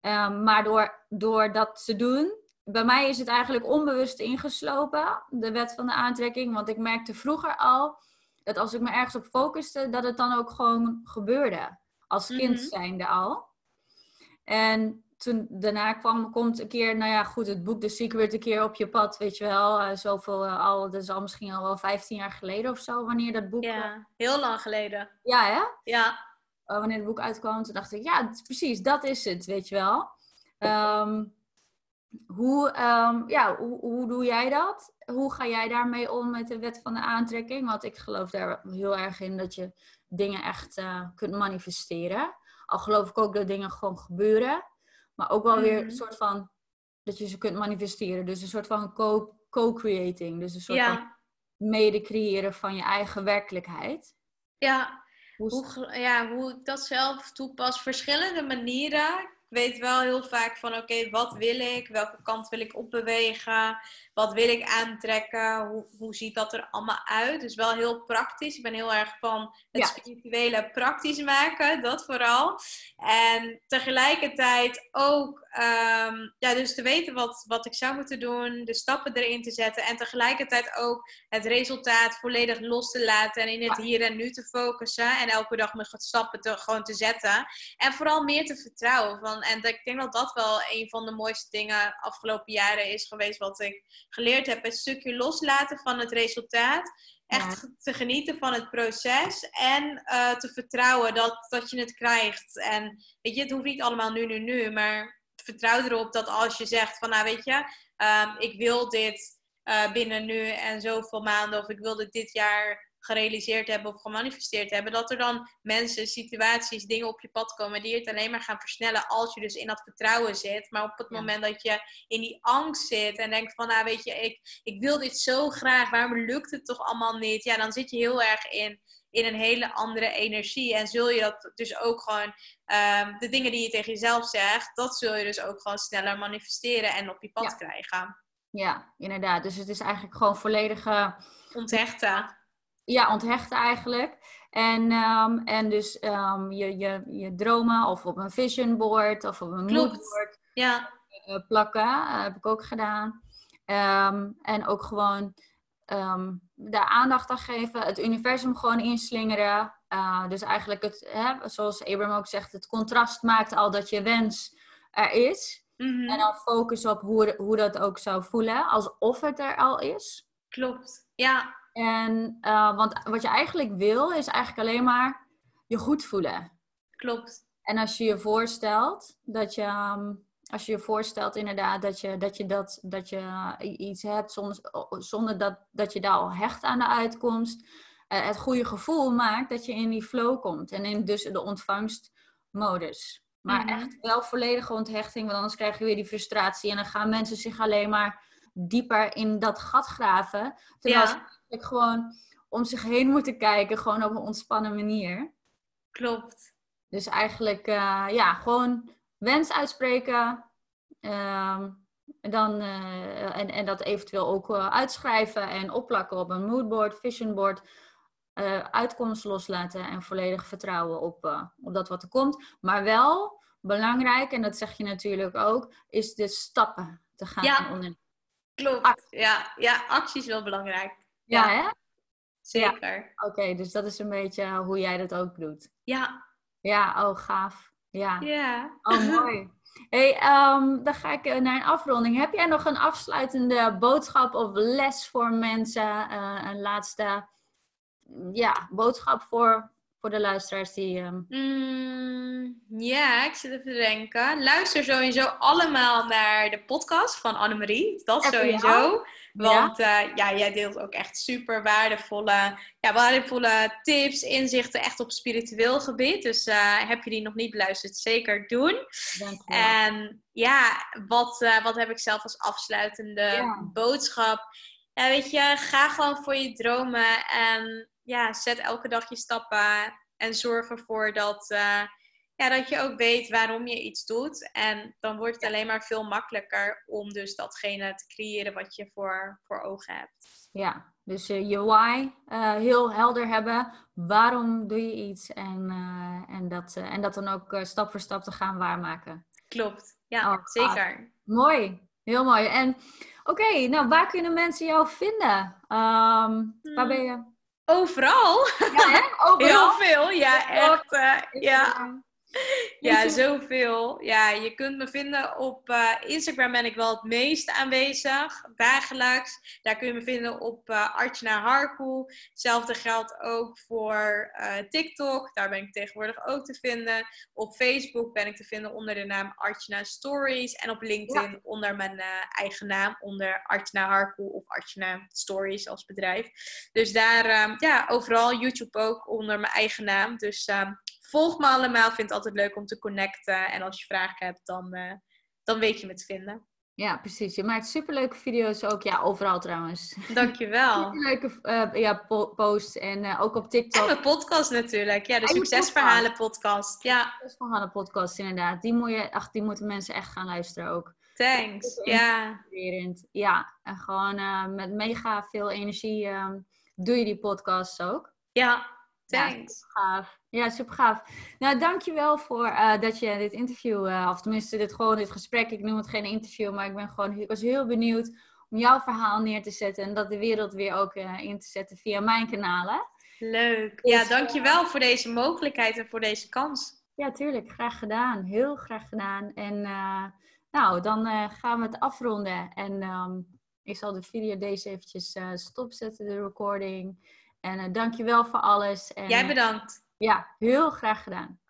Uh, maar door, door dat te doen... Bij mij is het eigenlijk onbewust ingeslopen, de wet van de aantrekking. Want ik merkte vroeger al dat als ik me ergens op focuste, dat het dan ook gewoon gebeurde. Als kind mm-hmm. zijnde al. En toen daarna kwam, komt een keer, nou ja goed, het boek The Secret een keer op je pad, weet je wel. Uh, zoveel uh, al, dat is al misschien al wel vijftien jaar geleden of zo, wanneer dat boek... Ja, heel lang geleden. Ja, hè? Ja. Uh, wanneer het boek uitkwam, toen dacht ik, ja, precies, dat is het, weet je wel. Um, Hoe, um, ja, hoe, hoe doe jij dat? Hoe ga jij daarmee om met de wet van de aantrekking? Want ik geloof daar heel erg in dat je dingen echt uh, kunt manifesteren. Al geloof ik ook dat dingen gewoon gebeuren. Maar ook wel weer een soort van dat je ze kunt manifesteren. Dus een soort van co- co-creating. Dus een soort ja. van mede creëren van je eigen werkelijkheid. Ja. Hoe, hoe, ja, hoe ik dat zelf toepas. Verschillende manieren. Ik weet wel heel vaak van oké, okay, wat wil ik? Welke kant wil ik opbewegen? Wat wil ik aantrekken? Hoe, hoe ziet dat er allemaal uit? Dus wel heel praktisch. Ik ben heel erg van het ja. spirituele praktisch maken. Dat vooral. En tegelijkertijd ook um, ja, dus te weten wat, wat ik zou moeten doen. De stappen erin te zetten. En tegelijkertijd ook het resultaat volledig los te laten. En in het hier en nu te focussen. En elke dag mijn stappen te, gewoon te zetten. En vooral meer te vertrouwen. Van, en ik denk dat dat wel een van de mooiste dingen afgelopen jaren is geweest wat ik geleerd heb. Het stukje loslaten van het resultaat. Echt ja. te genieten van het proces. En uh, te vertrouwen dat, dat je het krijgt. En weet je, het hoeft niet allemaal nu, nu, nu. Maar vertrouw erop dat als je zegt van nou weet je, um, ik wil dit uh, binnen nu en zoveel maanden. Of ik wil dit dit jaar gerealiseerd hebben of gemanifesteerd hebben, dat er dan mensen, situaties, dingen op je pad komen die het alleen maar gaan versnellen als je dus in dat vertrouwen zit. Maar op het ja. moment dat je in die angst zit en denkt van, nou weet je, ik, ik wil dit zo graag, waarom lukt het toch allemaal niet? Ja, dan zit je heel erg in, in een hele andere energie en zul je dat dus ook gewoon, um, de dingen die je tegen jezelf zegt, dat zul je dus ook gewoon sneller manifesteren en op je pad ja. krijgen. Ja, inderdaad. Dus het is eigenlijk gewoon volledige onthechten. Ja, onthechten eigenlijk. En, um, en dus um, je, je, je dromen of op een vision board of op een moodboard ja. plakken. Dat heb ik ook gedaan. Um, en ook gewoon um, daar aandacht aan geven. Het universum gewoon inslingeren. Uh, dus eigenlijk, het, hè, zoals Abraham ook zegt, het contrast maakt al dat je wens er is. Mm-hmm. En dan focus op hoe, hoe dat ook zou voelen. Alsof het er al is. Klopt, ja. En uh, want wat je eigenlijk wil, is eigenlijk alleen maar je goed voelen. Klopt. En als je je voorstelt dat je, um, als je je voorstelt inderdaad dat je dat, je dat, dat je iets hebt zonder, zonder dat, dat je daar al hecht aan de uitkomst, uh, het goede gevoel maakt dat je in die flow komt en in dus de ontvangstmodus. Maar mm-hmm. echt wel volledige onthechting, want anders krijg je weer die frustratie en dan gaan mensen zich alleen maar dieper in dat gat graven, terwijl ja. gewoon om zich heen moeten kijken, gewoon op een ontspannen manier. Klopt. Dus eigenlijk, uh, ja, gewoon wens uitspreken. Uh, dan, uh, en, en dat eventueel ook uh, uitschrijven en opplakken op een moodboard, visionboard. Uh, uitkomst loslaten en volledig vertrouwen op, uh, op dat wat er komt. Maar wel belangrijk, en dat zeg je natuurlijk ook, is de stappen te gaan ja. ondernemen. Klopt. Ja, ja, actie is wel belangrijk. Ja, ja, hè? Zeker. Ja. Oké, okay, dus dat is een beetje hoe jij dat ook doet. Ja. Ja, oh gaaf. Ja. Ja. Yeah. Oh, mooi. Hey, um, dan ga ik naar een afronding. Heb jij nog een afsluitende boodschap of les voor mensen? Uh, een laatste ja, boodschap voor, voor de luisteraars die... Um... Mm, ja, ik zit even te denken. Luister sowieso allemaal naar de podcast van Anne-Marie. Dat F B A. Sowieso. Want ja. Uh, ja, jij deelt ook echt super waardevolle, ja, waardevolle tips, inzichten, echt op spiritueel gebied. Dus uh, heb je die nog niet beluisterd, zeker doen. Dankjewel. En ja, wat, uh, wat heb ik zelf als afsluitende ja. boodschap? Ja, weet je, ga gewoon voor je dromen en ja, zet elke dag je stappen en zorg ervoor dat... Uh, ja, dat je ook weet waarom je iets doet. En dan wordt het alleen maar veel makkelijker om dus datgene te creëren wat je voor, voor ogen hebt. Ja, dus uh, je why uh, heel helder hebben. Waarom doe je iets? En, uh, en, dat, uh, en dat dan ook uh, stap voor stap te gaan waarmaken. Klopt, ja, oh, zeker. Ah, mooi, heel mooi. En oké, okay, nou waar kunnen mensen jou vinden? Um, hmm. Waar ben je? Overal. Ja, hè? Overal. Heel veel, ja, echt. Uh, ja. Ja, zoveel. Ja, je kunt me vinden op uh, Instagram, ben ik wel het meest aanwezig, dagelijks. Daar kun je me vinden op uh, Artjana Harkoe. Hetzelfde geldt ook voor uh, TikTok, daar ben ik tegenwoordig ook te vinden. Op Facebook ben ik te vinden onder de naam Artjana Stories. En op LinkedIn ja. onder mijn uh, eigen naam, onder Artjana Harkoe of Artjana Stories als bedrijf. Dus daar, um, ja, overal, YouTube ook onder mijn eigen naam. Dus... Um, volg me allemaal, vind het altijd leuk om te connecten. En als je vragen hebt, dan, uh, dan weet je me te vinden. Ja, precies. Je maakt superleuke video's ook. Ja, overal trouwens. Dankjewel. Superleuke uh, ja, po- posts en uh, ook op TikTok. En mijn podcast natuurlijk. Ja, de Succesverhalen podcast. Ja. Succesverhalen podcast, inderdaad. Die, moet je, ach, die moeten mensen echt gaan luisteren ook. Thanks, ja. Ja, en gewoon uh, met mega veel energie uh, doe je die podcasts ook. Ja. Thanks. Ja, super gaaf. Ja, super gaaf. Nou, dankjewel voor uh, dat je dit interview, uh, of tenminste dit, gewoon dit gesprek, ik noem het geen interview, maar ik ben gewoon, ik was heel benieuwd om jouw verhaal neer te zetten en dat de wereld weer ook uh, in te zetten via mijn kanalen. Leuk. Dus, ja, dankjewel uh, voor deze mogelijkheid en voor deze kans. Ja, tuurlijk. Graag gedaan. Heel graag gedaan. En uh, nou, dan uh, gaan we het afronden. En um, ik zal de video deze eventjes uh, stopzetten, de recording. En uh, dankjewel voor alles. En, jij bedankt. Uh, ja, heel graag gedaan.